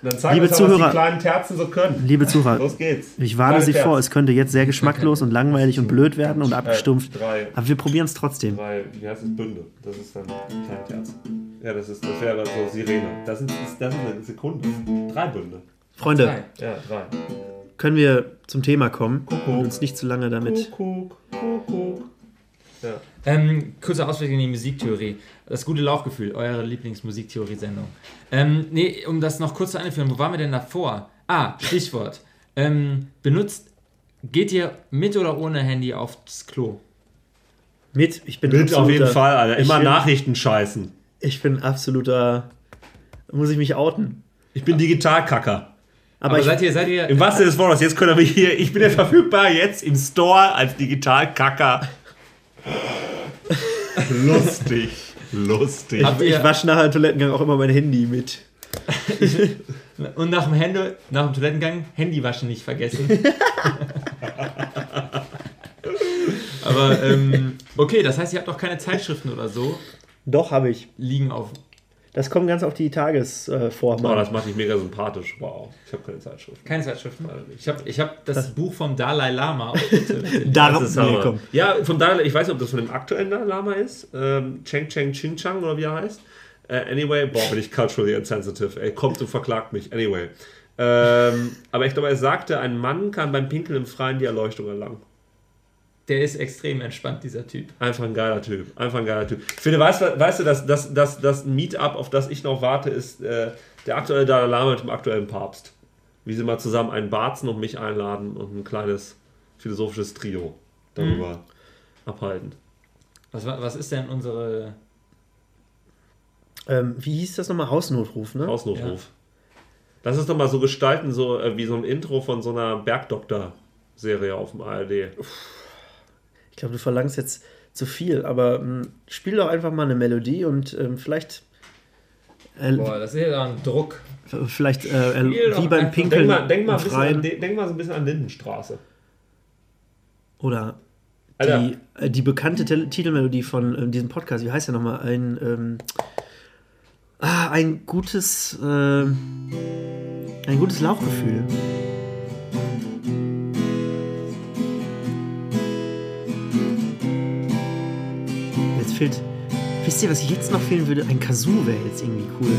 Dann zeigen wir uns aber, was die kleinen Terzen so können. Liebe Zuhörer, los geht's. Ich warne Sie vor, es könnte jetzt sehr geschmacklos und langweilig und blöd werden und abgestumpft. Äh, aber wir probieren es trotzdem. Drei, wie heißt das? Bünde. Das ist dann kleine Terz. Ja, das ist, das wäre so Sirene. Das sind, das sind eine Sekunde. Drei Bünde. Freunde, drei. Ja, drei. Können wir zum Thema kommen Kuckuck. und uns nicht zu lange damit... Kuckuck. Kuckuck. Ja. Ähm, kurzer Ausblick in die Musiktheorie. Das gute Laufgefühl, eure Lieblingsmusiktheorie-Sendung. Ähm, nee, um das noch kurz zu einführen, wo waren wir denn davor? Ah, Stichwort. ähm, benutzt, geht ihr mit oder ohne Handy aufs Klo? Mit, ich bin Mit auf jeden Fall, Alter. Immer Nachrichten scheißen. Ich bin absoluter... Muss ich mich outen? Ich bin Digitalkacker. Aber, aber ich, seid ihr, seid ihr... Im wahrsten Sinne des Wortes, jetzt können wir hier... Ich bin ja verfügbar jetzt im Store als Digitalkacker. Lustig. Lustig. Habt ich ihr, wasche nach dem Toilettengang auch immer mein Handy mit. Und nach dem, Handy, nach dem Toilettengang Handy waschen nicht vergessen. Aber ähm, okay, das heißt, ihr habt auch keine Zeitschriften oder so? Doch, habe ich. Liegen auf... Das kommt ganz auf die Tagesform. Äh, oh, das macht mich mega sympathisch. Wow, ich habe keine Zeitschrift. Keine Zeitschrift? Ich habe ich hab das, das Buch vom Dalai Lama. Darum ist es. Ja, vom Dalai, ich weiß nicht, ob das von dem aktuellen Dalai Lama ist. Ähm, Cheng Cheng Ching Chang oder wie er heißt. Äh, anyway, boah, bin ich culturally insensitive. Ey, kommt und verklagt mich. Anyway. Ähm, aber ich glaube, er sagte, ein Mann kann beim Pinkeln im Freien die Erleuchtung erlangen. Der ist extrem entspannt, dieser Typ. Einfach ein geiler Typ. Einfach ein geiler Typ. Finde, weißt, weißt du, das, das, das, das Meetup, auf das ich noch warte, ist äh, der aktuelle Dalai Lama mit dem aktuellen Papst. Wie sie mal zusammen einen Barzen und mich einladen und ein kleines philosophisches Trio darüber mhm. abhalten. Was, was ist denn unsere... Ähm, wie hieß das nochmal? Hausnotruf, ne? Hausnotruf. Ja. Lass uns doch mal so gestalten, so äh, wie so ein Intro von so einer Bergdoktor-Serie auf dem A R D. Uff. Ich glaube, du verlangst jetzt zu viel, aber mh, spiel doch einfach mal eine Melodie und ähm, vielleicht... Äh, Boah, das ist ja ein Druck. Vielleicht äh, äh, wie beim Pinkeln. Denk mal, denk, mal an, denk mal so ein bisschen an Lindenstraße. Oder die, äh, die bekannte Te- Titelmelodie von ähm, diesem Podcast, wie heißt der nochmal? Ein, ähm, ah, ein gutes... Äh, ein gutes Lauchgefühl. Fehlt. Wisst ihr, was jetzt noch fehlen würde? Ein Kazoo wäre jetzt irgendwie cool.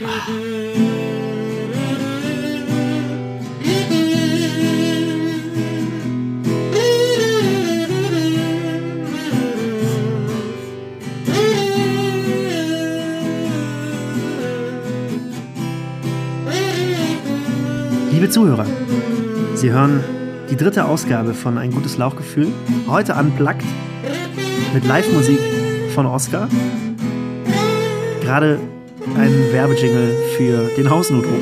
Ah. Liebe Zuhörer, Sie hören die dritte Ausgabe von Ein gutes Lauchgefühl. Heute Unplugged. Mit Live-Musik von Oskar. Gerade ein Werbejingle für den Hausnotruf.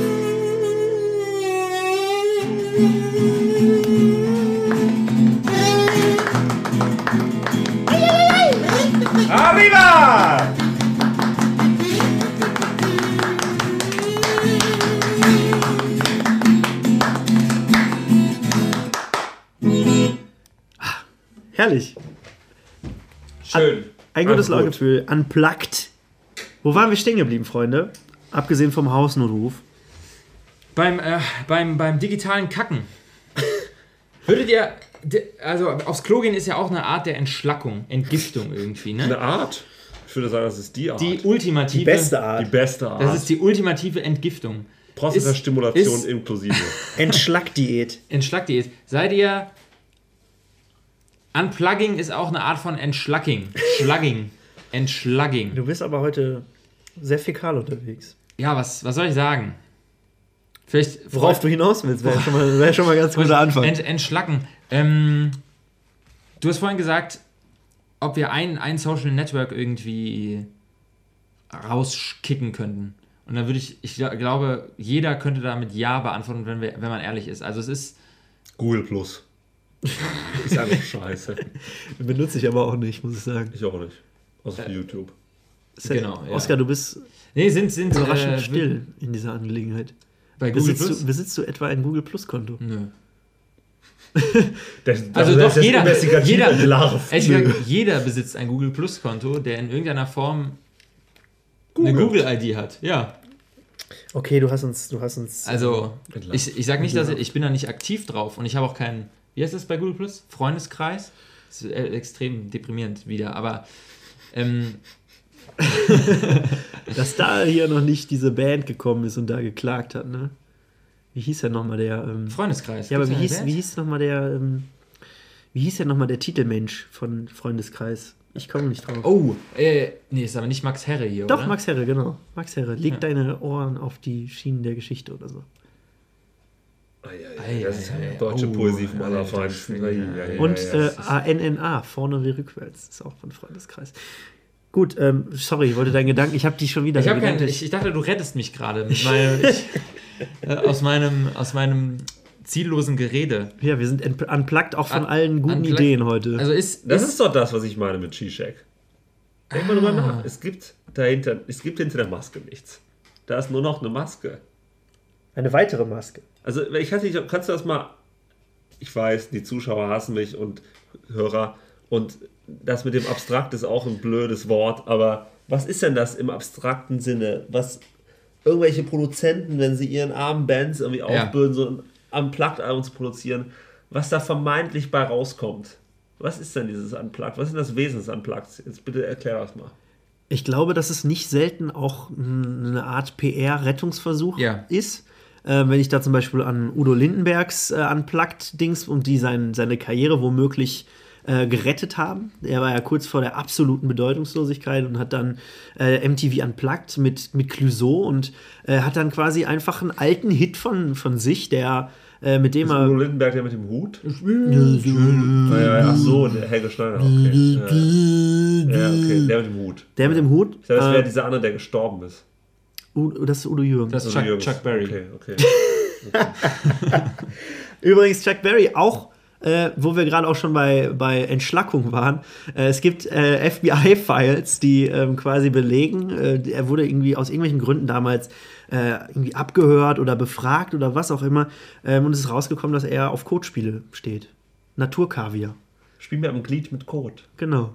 Arriba! Ah, herrlich. Schön. Ein gutes also Lauchgefühl, gut. Unplugged. Wo waren wir stehen geblieben, Freunde? Abgesehen vom Hausnotruf. Beim, äh, beim, beim digitalen Kacken. Würdet ihr, also aufs Klo gehen ist ja auch eine Art der Entschlackung, Entgiftung irgendwie, ne? Eine Art? Ich würde sagen, das ist die Art. Die ultimative. Die beste Art. Die beste Art. Das ist die ultimative Entgiftung. Prostata-Stimulation ist, inklusive. Entschlackdiät. Entschlackdiät. Seid ihr... Unplugging ist auch eine Art von Entschlacking. Schlugging. Entschlugging. Du bist aber heute sehr fäkal unterwegs. Ja, was, was soll ich sagen? Vielleicht Worauf du hinaus willst, wäre schon, wär schon mal ein ganz guter Anfang. Ent, entschlacken. Ähm, du hast vorhin gesagt, ob wir ein, ein Social Network irgendwie rauskicken könnten. Und dann würde ich, ich glaube, jeder könnte damit Ja beantworten, wenn, wir, wenn man ehrlich ist. Also es ist... Google Plus. Ist einfach scheiße. Benutze ich aber auch nicht, muss ich sagen. Ich auch nicht. Außer also äh, YouTube. Genau. Ja. Oskar, du bist nee, sind, sind, überraschend äh, still in dieser Angelegenheit. Bei Google besitzt, Plus? Du, besitzt du etwa ein Google Plus Konto? Nö. das, das, also das, doch das jeder, jeder, jeder, jeder besitzt ein Google Plus Konto, der in irgendeiner Form Google. eine Google I D hat. Ja. Okay, du hast uns, du hast uns. Also ich, ich sag nicht, dass ich, ich bin da nicht aktiv drauf und ich habe auch keinen. Wie heißt das bei Google Plus? Freundeskreis? Das ist extrem deprimierend wieder, aber ähm dass da hier noch nicht diese Band gekommen ist und da geklagt hat, ne? Wie hieß denn nochmal der... Ähm Freundeskreis? Ja, aber wie hieß, wie hieß nochmal der... Ähm wie hieß denn nochmal der Titelmensch von Freundeskreis? Ich komme nicht drauf. Oh, äh, nee, ist aber nicht Max Herre hier, Doch, oder? Doch, Max Herre, genau. Max Herre, leg ja. deine Ohren auf die Schienen der Geschichte oder so. Das ist deutsche Poesie vom Allerfeinsten. Und äh, A N N A, vorne wie rückwärts, ist auch von Freundeskreis. Gut, ähm, sorry, ich wollte deinen Gedanken, ich habe dich schon wieder... Ich, kein, ich, ich dachte, du rettest mich gerade mit meinem, ich, äh, aus, meinem, aus meinem ziellosen Gerede. Ja, wir sind ent- unplugged auch von Un- allen guten unplugged. Ideen heute. Also ist, das ist, ist doch das, was ich meine mit Žižek. Denk mal drüber nach, es gibt, dahinter, es gibt hinter der Maske nichts. Da ist nur noch eine Maske. Eine weitere Maske. Also, ich weiß nicht, kannst du das mal ich weiß, die Zuschauer hassen mich und Hörer, und das mit dem Abstrakt ist auch ein blödes Wort, aber was ist denn das im abstrakten Sinne? Was irgendwelche Produzenten, wenn sie ihren armen Bands irgendwie ja. aufbürden, so ein Unplugged-Album zu produzieren, was da vermeintlich bei rauskommt. Was ist denn dieses Unplugged? Was ist denn das Wesen des Unplugged? Jetzt bitte erklär das mal. Ich glaube, dass es nicht selten auch eine Art P R-Rettungsversuch ja. ist. Äh, wenn ich da zum Beispiel an Udo Lindenbergs äh, Unplugged-Dings, um die sein, seine Karriere womöglich Äh, gerettet haben. Er war ja kurz vor der absoluten Bedeutungslosigkeit und hat dann äh, M T V Unplugged mit, mit Clueso und äh, hat dann quasi einfach einen alten Hit von, von sich, der äh, mit dem ist er... Udo Lindenberg, der mit dem Hut? Ja, ja, ja. Ach so, der Helge Schneider. Okay. Ja. ja, okay, der mit dem Hut. Der mit dem Hut. Ich glaube, das wäre äh, dieser andere, der gestorben ist. U- das ist Udo Jürgens. Das ist Chuck, Jürgens. Chuck Berry. Okay, okay. okay. Übrigens, Chuck Berry auch Äh, wo wir gerade auch schon bei, bei Entschlackung waren. Äh, es gibt äh, F B I-Files, die ähm, quasi belegen, äh, er wurde irgendwie aus irgendwelchen Gründen damals äh, irgendwie abgehört oder befragt oder was auch immer. Ähm, und es ist rausgekommen, dass er auf Kotspiele steht. Naturkaviar. Spiel mir am Glied mit Kot. Genau.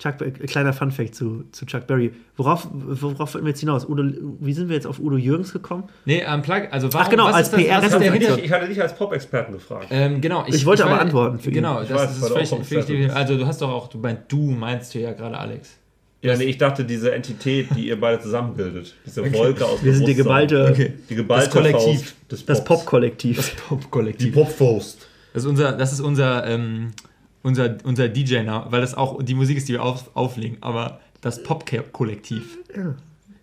Chuck, äh, kleiner Funfact zu, zu Chuck Berry. Worauf, worauf wollten wir jetzt hinaus? Udo, wie sind wir jetzt auf Udo Jürgens gekommen? Nee, am um, Plug. Also warum, Ach genau, als P R. Das, ich, ich hatte dich als Pop-Experten gefragt. Ähm, genau, ich, ich wollte ich aber war, antworten für ihn. Genau, das, weiß, das ist vielleicht. Also du hast doch auch, du meinst, du meinst ja gerade Alex. Ja, nee, ich dachte, diese Entität, die ihr beide zusammenbildet, diese okay. Wolke aus Wir sind die geballte, okay. die geballte das Kollektiv, Faust, das Pop-Kollektiv. Das Pop-Kollektiv. Die Pop-Faust. Das ist unser, das ist unser, ähm, Unser, unser D J-Name, weil das auch die Musik ist, die wir auf, auflegen, aber das Pop-Kollektiv. Ja.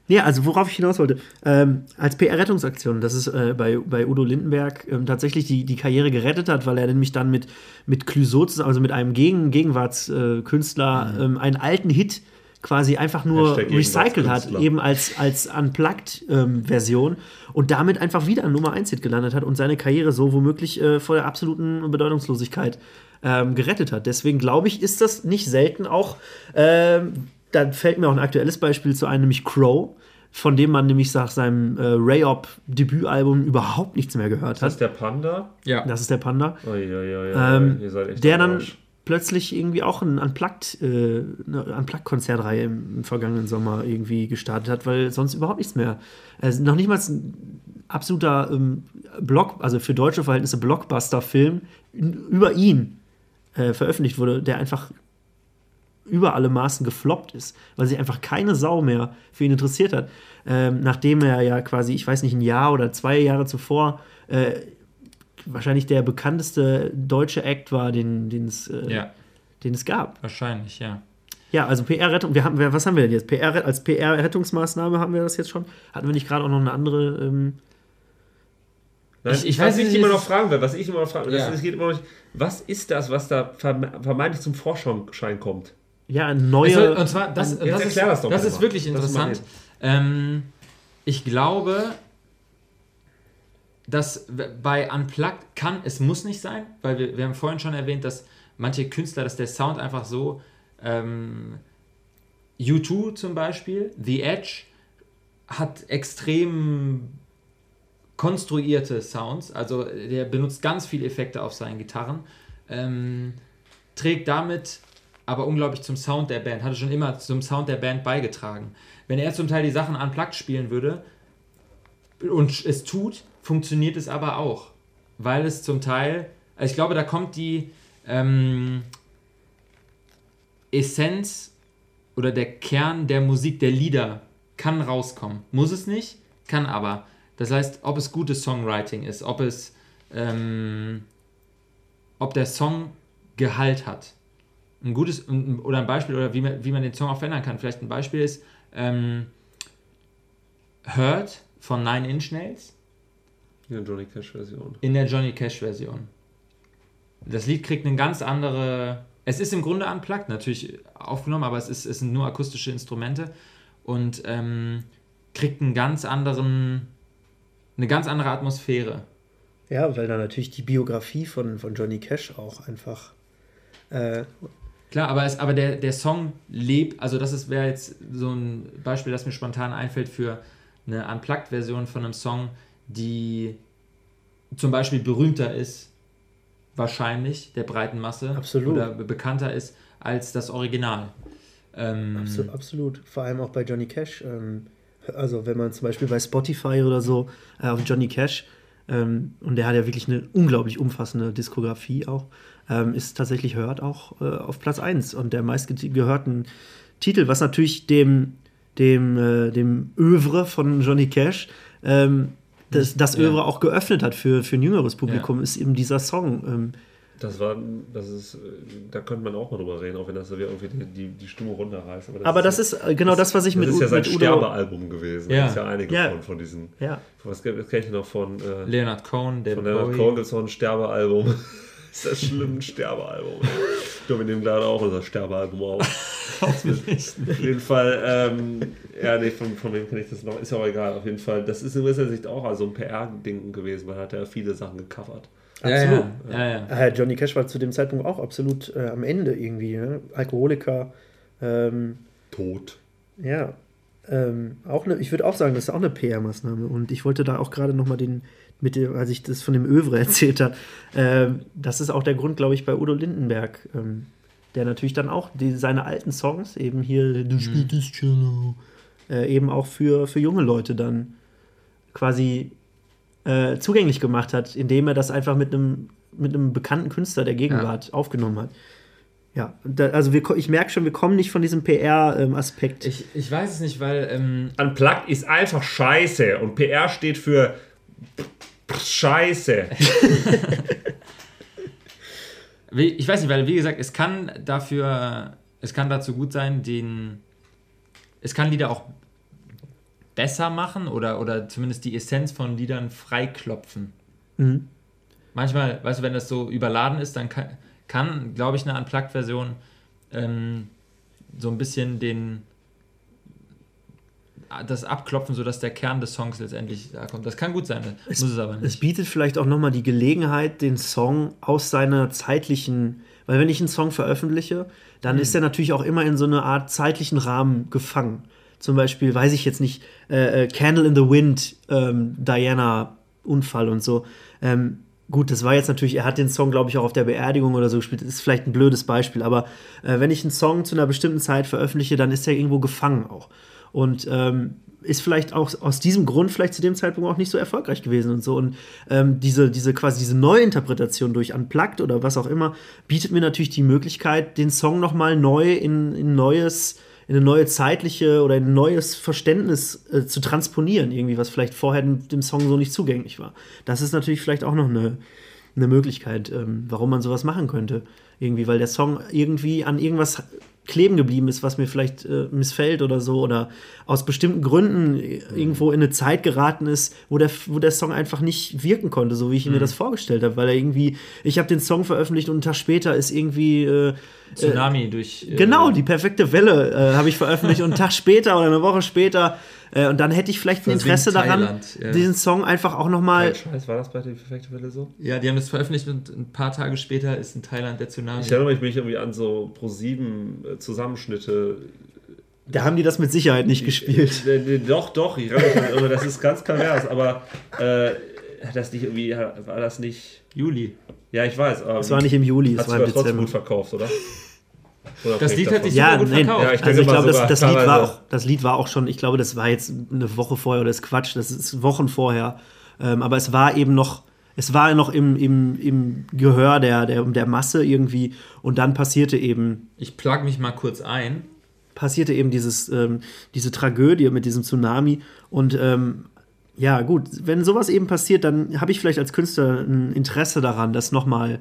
ja, also worauf ich hinaus wollte, ähm, als P R-Rettungsaktion, dass es äh, bei, bei Udo Lindenberg ähm, tatsächlich die, die Karriere gerettet hat, weil er nämlich dann mit, mit Clueso, also mit einem Gegen- Gegenwartskünstler, mhm. ähm, einen alten Hit quasi einfach nur recycelt hat, eben als, als Unplugged-Version ähm, und damit einfach wieder an Nummer eins Hit gelandet hat und seine Karriere so womöglich äh, vor der absoluten Bedeutungslosigkeit ähm, gerettet hat. Deswegen glaube ich, ist das nicht selten auch, ähm, da fällt mir auch ein aktuelles Beispiel zu ein, nämlich Crow, von dem man nämlich nach seinem äh, Rayop-Debütalbum überhaupt nichts mehr gehört hat. Das ist der Panda? Ja. Das ist der Panda. Oh, ja, ja, ja, ähm, ihr seid echt der dann Arsch. Plötzlich irgendwie auch ein Unplugged, äh, eine Unplugged-Konzertreihe im, im vergangenen Sommer irgendwie gestartet hat, weil sonst überhaupt nichts mehr. Also noch nicht mal ein absoluter ähm, Block, also für deutsche Verhältnisse Blockbuster-Film n- über ihn äh, veröffentlicht wurde, der einfach über alle Maßen gefloppt ist, weil sich einfach keine Sau mehr für ihn interessiert hat. Ähm, nachdem er ja quasi, ich weiß nicht, ein Jahr oder zwei Jahre zuvor äh, wahrscheinlich der bekannteste deutsche Act war, den, den, es, äh, ja. den es gab. Wahrscheinlich, ja. Ja, also P R-Rettung, wir haben, was haben wir denn jetzt? P R, als P R-Rettungsmaßnahme haben wir das jetzt schon? Hatten wir nicht gerade auch noch eine andere... Ähm Nein, ich, ich weiß nicht, was ich immer noch fragen will, was ich immer noch fragen will, ja. das, das geht immer noch, was ist das, was da vermeintlich zum Vorschein kommt? Ja, ein neuer... Und zwar, das, das, das, ist, das, doch das ist wirklich interessant. Ähm, ich glaube... Das bei Unplugged kann, es muss nicht sein, weil wir, wir haben vorhin schon erwähnt, dass manche Künstler, dass der Sound einfach so, ähm, U zwei zum Beispiel, The Edge, hat extrem konstruierte Sounds, also der benutzt ganz viele Effekte auf seinen Gitarren, ähm, trägt damit aber unglaublich zum Sound der Band, hat er schon immer zum Sound der Band beigetragen. Wenn er zum Teil die Sachen Unplugged spielen würde und es tut, funktioniert es aber auch, weil es zum Teil, also ich glaube, da kommt die ähm, Essenz oder der Kern der Musik, der Lieder, kann rauskommen. Muss es nicht, kann aber. Das heißt, ob es gutes Songwriting ist, ob es, ähm, ob der Song Gehalt hat. Ein gutes, oder ein Beispiel, oder wie man, wie man den Song auch verändern kann. Vielleicht ein Beispiel ist ähm, Hurt von Nine Inch Nails. In der Johnny Cash-Version. In der Johnny Cash-Version. Das Lied kriegt eine ganz andere... Es ist im Grunde unplugged, natürlich aufgenommen, aber es, ist, es sind nur akustische Instrumente und ähm, kriegt einen ganz anderen, eine ganz andere Atmosphäre. Ja, weil da natürlich die Biografie von, von Johnny Cash auch einfach... Äh Klar, aber, es, aber der, der Song lebt... Also das ist, wäre jetzt so ein Beispiel, das mir spontan einfällt für eine Unplugged-Version von einem Song, die zum Beispiel berühmter ist wahrscheinlich der breiten Masse absolut. Oder bekannter ist als das Original. Ähm, absolut, absolut. Vor allem auch bei Johnny Cash. Ähm, also wenn man zum Beispiel bei Spotify oder so äh, auf Johnny Cash, ähm, und der hat ja wirklich eine unglaublich umfassende Diskografie auch, ähm, ist tatsächlich hört auch äh, auf Platz eins und der meistgehörten Titel, was natürlich dem, dem, äh, dem Övre von Johnny Cash ähm, das, das Övre ja. auch geöffnet hat für, für ein jüngeres Publikum, ja. ist eben dieser Song. Ähm, Das war, das ist, da könnte man auch mal drüber reden, auch wenn das irgendwie die, die, die Stimme runterreißt. Aber das, aber ist, das ja, ist genau das, das, was ich mit Udo... Das ist ja sein Sterbealbum gewesen. Ja. Da gibt ja einige ja. von, von diesen... Ja. Was kenne ich noch von... Äh, Leonard Cohen, David Von Leonard Bowie. Cohen gibt es noch ein Sterbealbum. Das ist das schlimm, ein Sterbealbum. Ich glaube, wir nehmen gerade auch unser Sterbealbum auf. Auf jeden Fall, ähm, ja, nee, von, von wem kenne ich das noch? Ist ja auch egal, auf jeden Fall. Das ist in gewisser Sicht auch also ein P R-Ding gewesen, weil er hat ja viele Sachen gecovert. Absolut. Ja, ja. Ja, ja. Johnny Cash war zu dem Zeitpunkt auch absolut äh, am Ende irgendwie. Ne? Alkoholiker. Ähm, Tot. Ja. Ähm, auch ne, ich würde auch sagen, das ist auch eine P R-Maßnahme. Und ich wollte da auch gerade nochmal den, mit dem, als ich das von dem Övre erzählt habe, ähm, das ist auch der Grund, glaube ich, bei Udo Lindenberg, ähm, der natürlich dann auch die, seine alten Songs eben hier, du spielst das Cello, äh, eben auch für, für junge Leute dann quasi Äh, zugänglich gemacht hat, indem er das einfach mit einem mit einem bekannten Künstler der Gegenwart ja. aufgenommen hat. Ja, da, also wir, ich merke schon, wir kommen nicht von diesem P R-Aspekt. Ähm, ich, ich weiß es nicht, weil... Ähm Unplugged ist einfach Scheiße und P R steht für Scheiße. Ich weiß nicht, weil, wie gesagt, es kann dafür, es kann dazu gut sein, den... Es kann Lieder auch besser machen oder, oder zumindest die Essenz von Liedern freiklopfen. Mhm. Manchmal, weißt du, wenn das so überladen ist, dann kann, kann glaube ich, eine Unplugged-Version ähm, so ein bisschen den das abklopfen, sodass der Kern des Songs letztendlich da kommt. Das kann gut sein, das es, muss es aber nicht. Es bietet vielleicht auch nochmal die Gelegenheit, den Song aus seiner zeitlichen... Weil wenn ich einen Song veröffentliche, dann mhm. ist der natürlich auch immer in so eine Art zeitlichen Rahmen gefangen. Zum Beispiel, weiß ich jetzt nicht, äh, Candle in the Wind, ähm, Diana-Unfall und so. Ähm, gut, das war jetzt natürlich, er hat den Song, glaube ich, auch auf der Beerdigung oder so gespielt. Das ist vielleicht ein blödes Beispiel, aber äh, wenn ich einen Song zu einer bestimmten Zeit veröffentliche, dann ist er irgendwo gefangen auch. Und ähm, ist vielleicht auch aus diesem Grund vielleicht zu dem Zeitpunkt auch nicht so erfolgreich gewesen und so. Und ähm, diese, diese quasi diese Neuinterpretation durch Unplugged oder was auch immer, bietet mir natürlich die Möglichkeit, den Song nochmal neu in, in neues... in eine neue zeitliche oder ein neues Verständnis äh, zu transponieren, irgendwie, was vielleicht vorher dem, dem Song so nicht zugänglich war. Das ist natürlich vielleicht auch noch eine, eine Möglichkeit, ähm, warum man sowas machen könnte. Irgendwie, weil der Song irgendwie an irgendwas kleben geblieben ist, was mir vielleicht äh, missfällt oder so, oder aus bestimmten Gründen irgendwo in eine Zeit geraten ist, wo der, wo der Song einfach nicht wirken konnte, so wie ich mhm. mir das vorgestellt habe, weil er irgendwie, ich habe den Song veröffentlicht und einen Tag später ist irgendwie äh, Tsunami äh, durch... Äh, genau, die perfekte Welle äh, habe ich veröffentlicht und einen Tag später oder eine Woche später äh, und dann hätte ich vielleicht ein Interesse daran, Thailand, ja. diesen Song einfach auch nochmal... Kein Scheiß, war das bei der perfekten Welle so? Ja, die haben das veröffentlicht und ein paar Tage später ist in Thailand der Tsunami. Ich erinnere mich irgendwie an so Pro sieben Zusammenschnitte. Da haben die das mit Sicherheit nicht gespielt. Doch, doch. Ich also das ist ganz pervers, aber äh, das nicht irgendwie, war das nicht Juli? Ja, ich weiß. Es war nicht im Juli, es war im Dezember. Hat sich trotzdem gut verkauft, oder? Oder das Lied hat sich ja, gut nein. verkauft. Ja, ich also ich glaube, das, das, das Lied war auch schon, ich glaube, das war jetzt eine Woche vorher, oder das ist Quatsch, das ist Wochen vorher. Ähm, aber es war eben noch Es war noch im, im, im Gehör der, der, der Masse irgendwie. Und dann passierte eben... Ich plug mich mal kurz ein. Passierte eben dieses, ähm, diese Tragödie mit diesem Tsunami. Und ähm, ja, gut, wenn sowas eben passiert, dann habe ich vielleicht als Künstler ein Interesse daran, das nochmal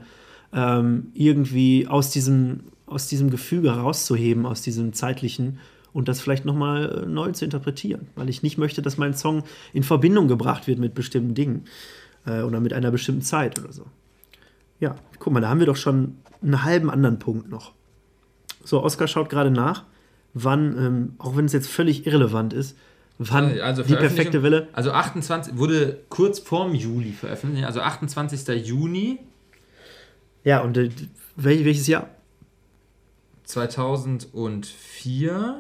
ähm, irgendwie aus diesem, aus diesem Gefüge rauszuheben, aus diesem zeitlichen... Und das vielleicht nochmal neu zu interpretieren. Weil ich nicht möchte, dass mein Song in Verbindung gebracht wird mit bestimmten Dingen. Oder mit einer bestimmten Zeit oder so. Ja, guck mal, da haben wir doch schon einen halben anderen Punkt noch. So, Oskar schaut gerade nach, wann, ähm, auch wenn es jetzt völlig irrelevant ist, wann also die perfekte Welle... Also achtundzwanzig wurde kurz vorm Juli veröffentlicht, also achtundzwanzigster Juni. Ja, und äh, wel- welches Jahr? zweitausendvier.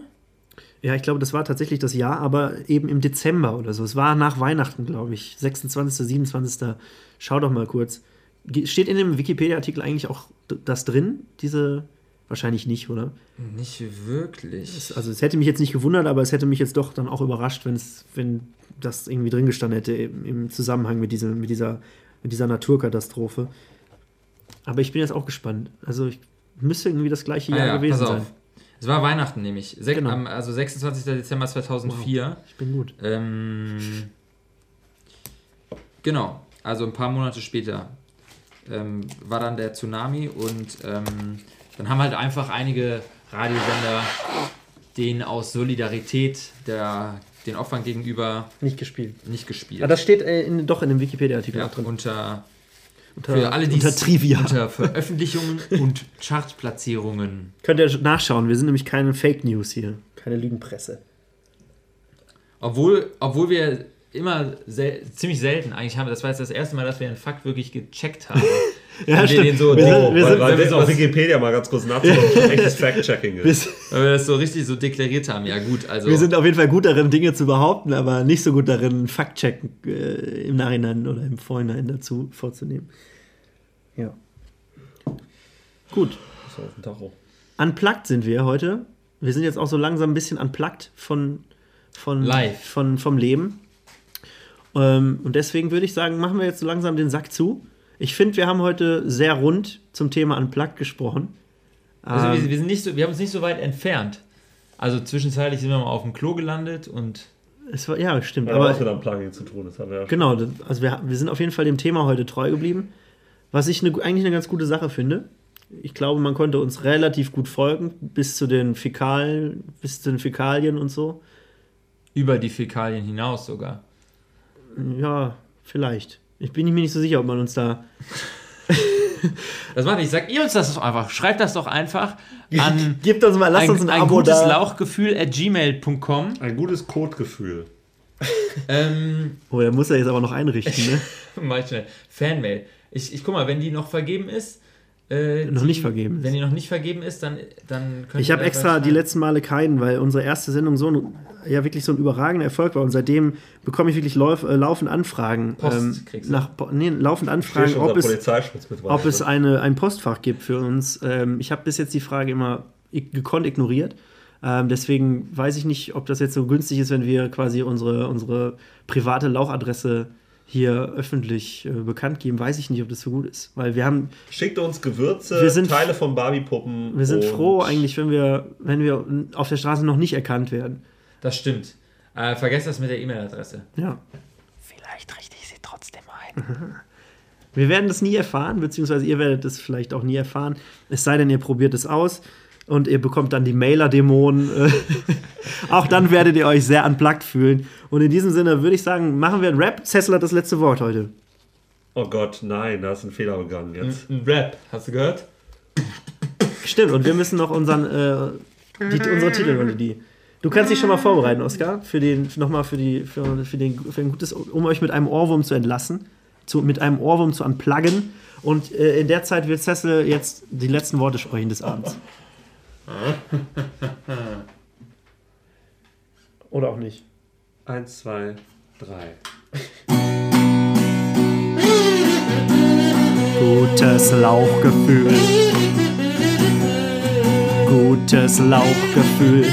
Ja, ich glaube, das war tatsächlich das Jahr, aber eben im Dezember oder so. Es war nach Weihnachten, glaube ich. sechsundzwanzigster, siebenundzwanzigster Schau doch mal kurz. Steht in dem Wikipedia-Artikel eigentlich auch das drin, diese... Wahrscheinlich nicht, oder? Nicht wirklich. Es, also es hätte mich jetzt nicht gewundert, aber es hätte mich jetzt doch dann auch überrascht, wenn es, wenn das irgendwie drin gestanden hätte im, im Zusammenhang mit, diesem, mit, dieser, mit dieser Naturkatastrophe. Aber ich bin jetzt auch gespannt. Also ich müsste irgendwie das gleiche ah, Jahr ja, gewesen pass auf. sein. Es war Weihnachten nämlich. Sech, genau. am, also sechsundzwanzigster Dezember zweitausendvier. Wow, ich bin gut. Ähm, genau. Also ein paar Monate später ähm, war dann der Tsunami und ähm, dann haben halt einfach einige Radiosender den aus Solidarität der, den Opfern gegenüber nicht gespielt. Nicht gespielt. Aber das steht äh, in, doch in dem Wikipedia-Artikel ja, auch drin. Unter, unter, für alle, unter Trivia. Unter Veröffentlichungen und Chartplatzierungen. Könnt ihr nachschauen, wir sind nämlich keine Fake News hier. Keine Lügenpresse. Obwohl, obwohl wir immer sel- ziemlich selten eigentlich haben, das war jetzt das erste Mal, dass wir einen Fakt wirklich gecheckt haben. Ja, wir stimmt. Den so, wir oh, sind, wir weil, sind, weil wir das auf Wikipedia mal ganz kurz nachschauen, ob das echtes Fact-Checking ist. Weil wir das so richtig so deklariert haben, ja gut. Also wir sind auf jeden Fall gut darin, Dinge zu behaupten, aber nicht so gut darin, Fact-Check äh, im Nachhinein oder im Vorhinein dazu vorzunehmen. Ja. Gut. Das war auf dem Tacho. Unplugged sind wir heute. Wir sind jetzt auch so langsam ein bisschen unplugged von, von, von, vom Leben. Ähm, und deswegen würde ich sagen, machen wir jetzt so langsam den Sack zu. Ich finde, wir haben heute sehr rund zum Thema Unplugged gesprochen. Also ähm, wir, wir, sind nicht so, wir haben uns nicht so weit entfernt. Also zwischenzeitlich sind wir mal auf dem Klo gelandet und... Es war, ja, stimmt. Aber was mit Unplugging zu tun, das haben wir ja schon. Genau, also wir, wir sind auf jeden Fall dem Thema heute treu geblieben. Was ich ne, eigentlich eine ganz gute Sache finde. Ich glaube, man konnte uns relativ gut folgen, bis zu den, Fäkal, bis zu den Fäkalien und so. Über die Fäkalien hinaus sogar. Ja, vielleicht. Ich bin mir nicht so sicher, ob man uns da... Das macht nicht. Sagt ihr uns das doch einfach. Schreibt das doch einfach an... Gebt uns mal, lasst ein, uns ein, ein Abo da. Ein gutes Lauchgefühl at gmail punkt com. Ein gutes Kotgefühl. ähm, oh, der muss er jetzt aber noch einrichten, ne? Mach ich schnell. Fanmail. Ich, ich guck mal, wenn die noch vergeben ist... Äh, noch die, nicht vergeben ist. Wenn die noch nicht vergeben ist, dann... dann ich habe extra schreiben. Die letzten Male keinen, weil unsere erste Sendung so ein, ja wirklich so ein überragender Erfolg war und seitdem bekomme ich wirklich lauf, äh, laufend Anfragen. Post ähm, kriegst du. Nach, nee, laufend Anfragen, ob es, ob es eine, ein Postfach gibt für uns. Ähm, ich habe bis jetzt die Frage immer gekonnt ignoriert. Ähm, deswegen weiß ich nicht, ob das jetzt so günstig ist, wenn wir quasi unsere, unsere private Lauchadresse hier öffentlich äh, bekannt geben, weiß ich nicht, ob das so gut ist. Weil wir haben. Schickt uns Gewürze, wir sind, Teile von Barbie-Puppen. Wir sind froh eigentlich, wenn wir, wenn wir auf der Straße noch nicht erkannt werden. Das stimmt. Äh, vergesst das mit der E-Mail-Adresse. Ja. Vielleicht richte ich sie trotzdem ein. Aha. Wir werden das nie erfahren, beziehungsweise ihr werdet es vielleicht auch nie erfahren. Es sei denn, ihr probiert es aus und ihr bekommt dann die Mailer-Dämonen. Auch dann werdet ihr euch sehr unplugged fühlen. Und in diesem Sinne würde ich sagen, machen wir einen Rap. Cecil hat das letzte Wort heute. Oh Gott, nein, da ist ein Fehler begangen jetzt. Ein Rap, hast du gehört? Stimmt, und wir müssen noch unseren, äh, die, unsere Titelmelodie. Du kannst dich schon mal vorbereiten, Oskar, für den, nochmal für, die, für, für, den, für ein gutes, um euch mit einem Ohrwurm zu entlassen, zu, mit einem Ohrwurm zu unpluggen. Und äh, in der Zeit wird Cecil jetzt die letzten Worte sprechen des Abends. Oder auch nicht. Eins, zwei, drei. Gutes Lauchgefühl. Gutes Lauchgefühl.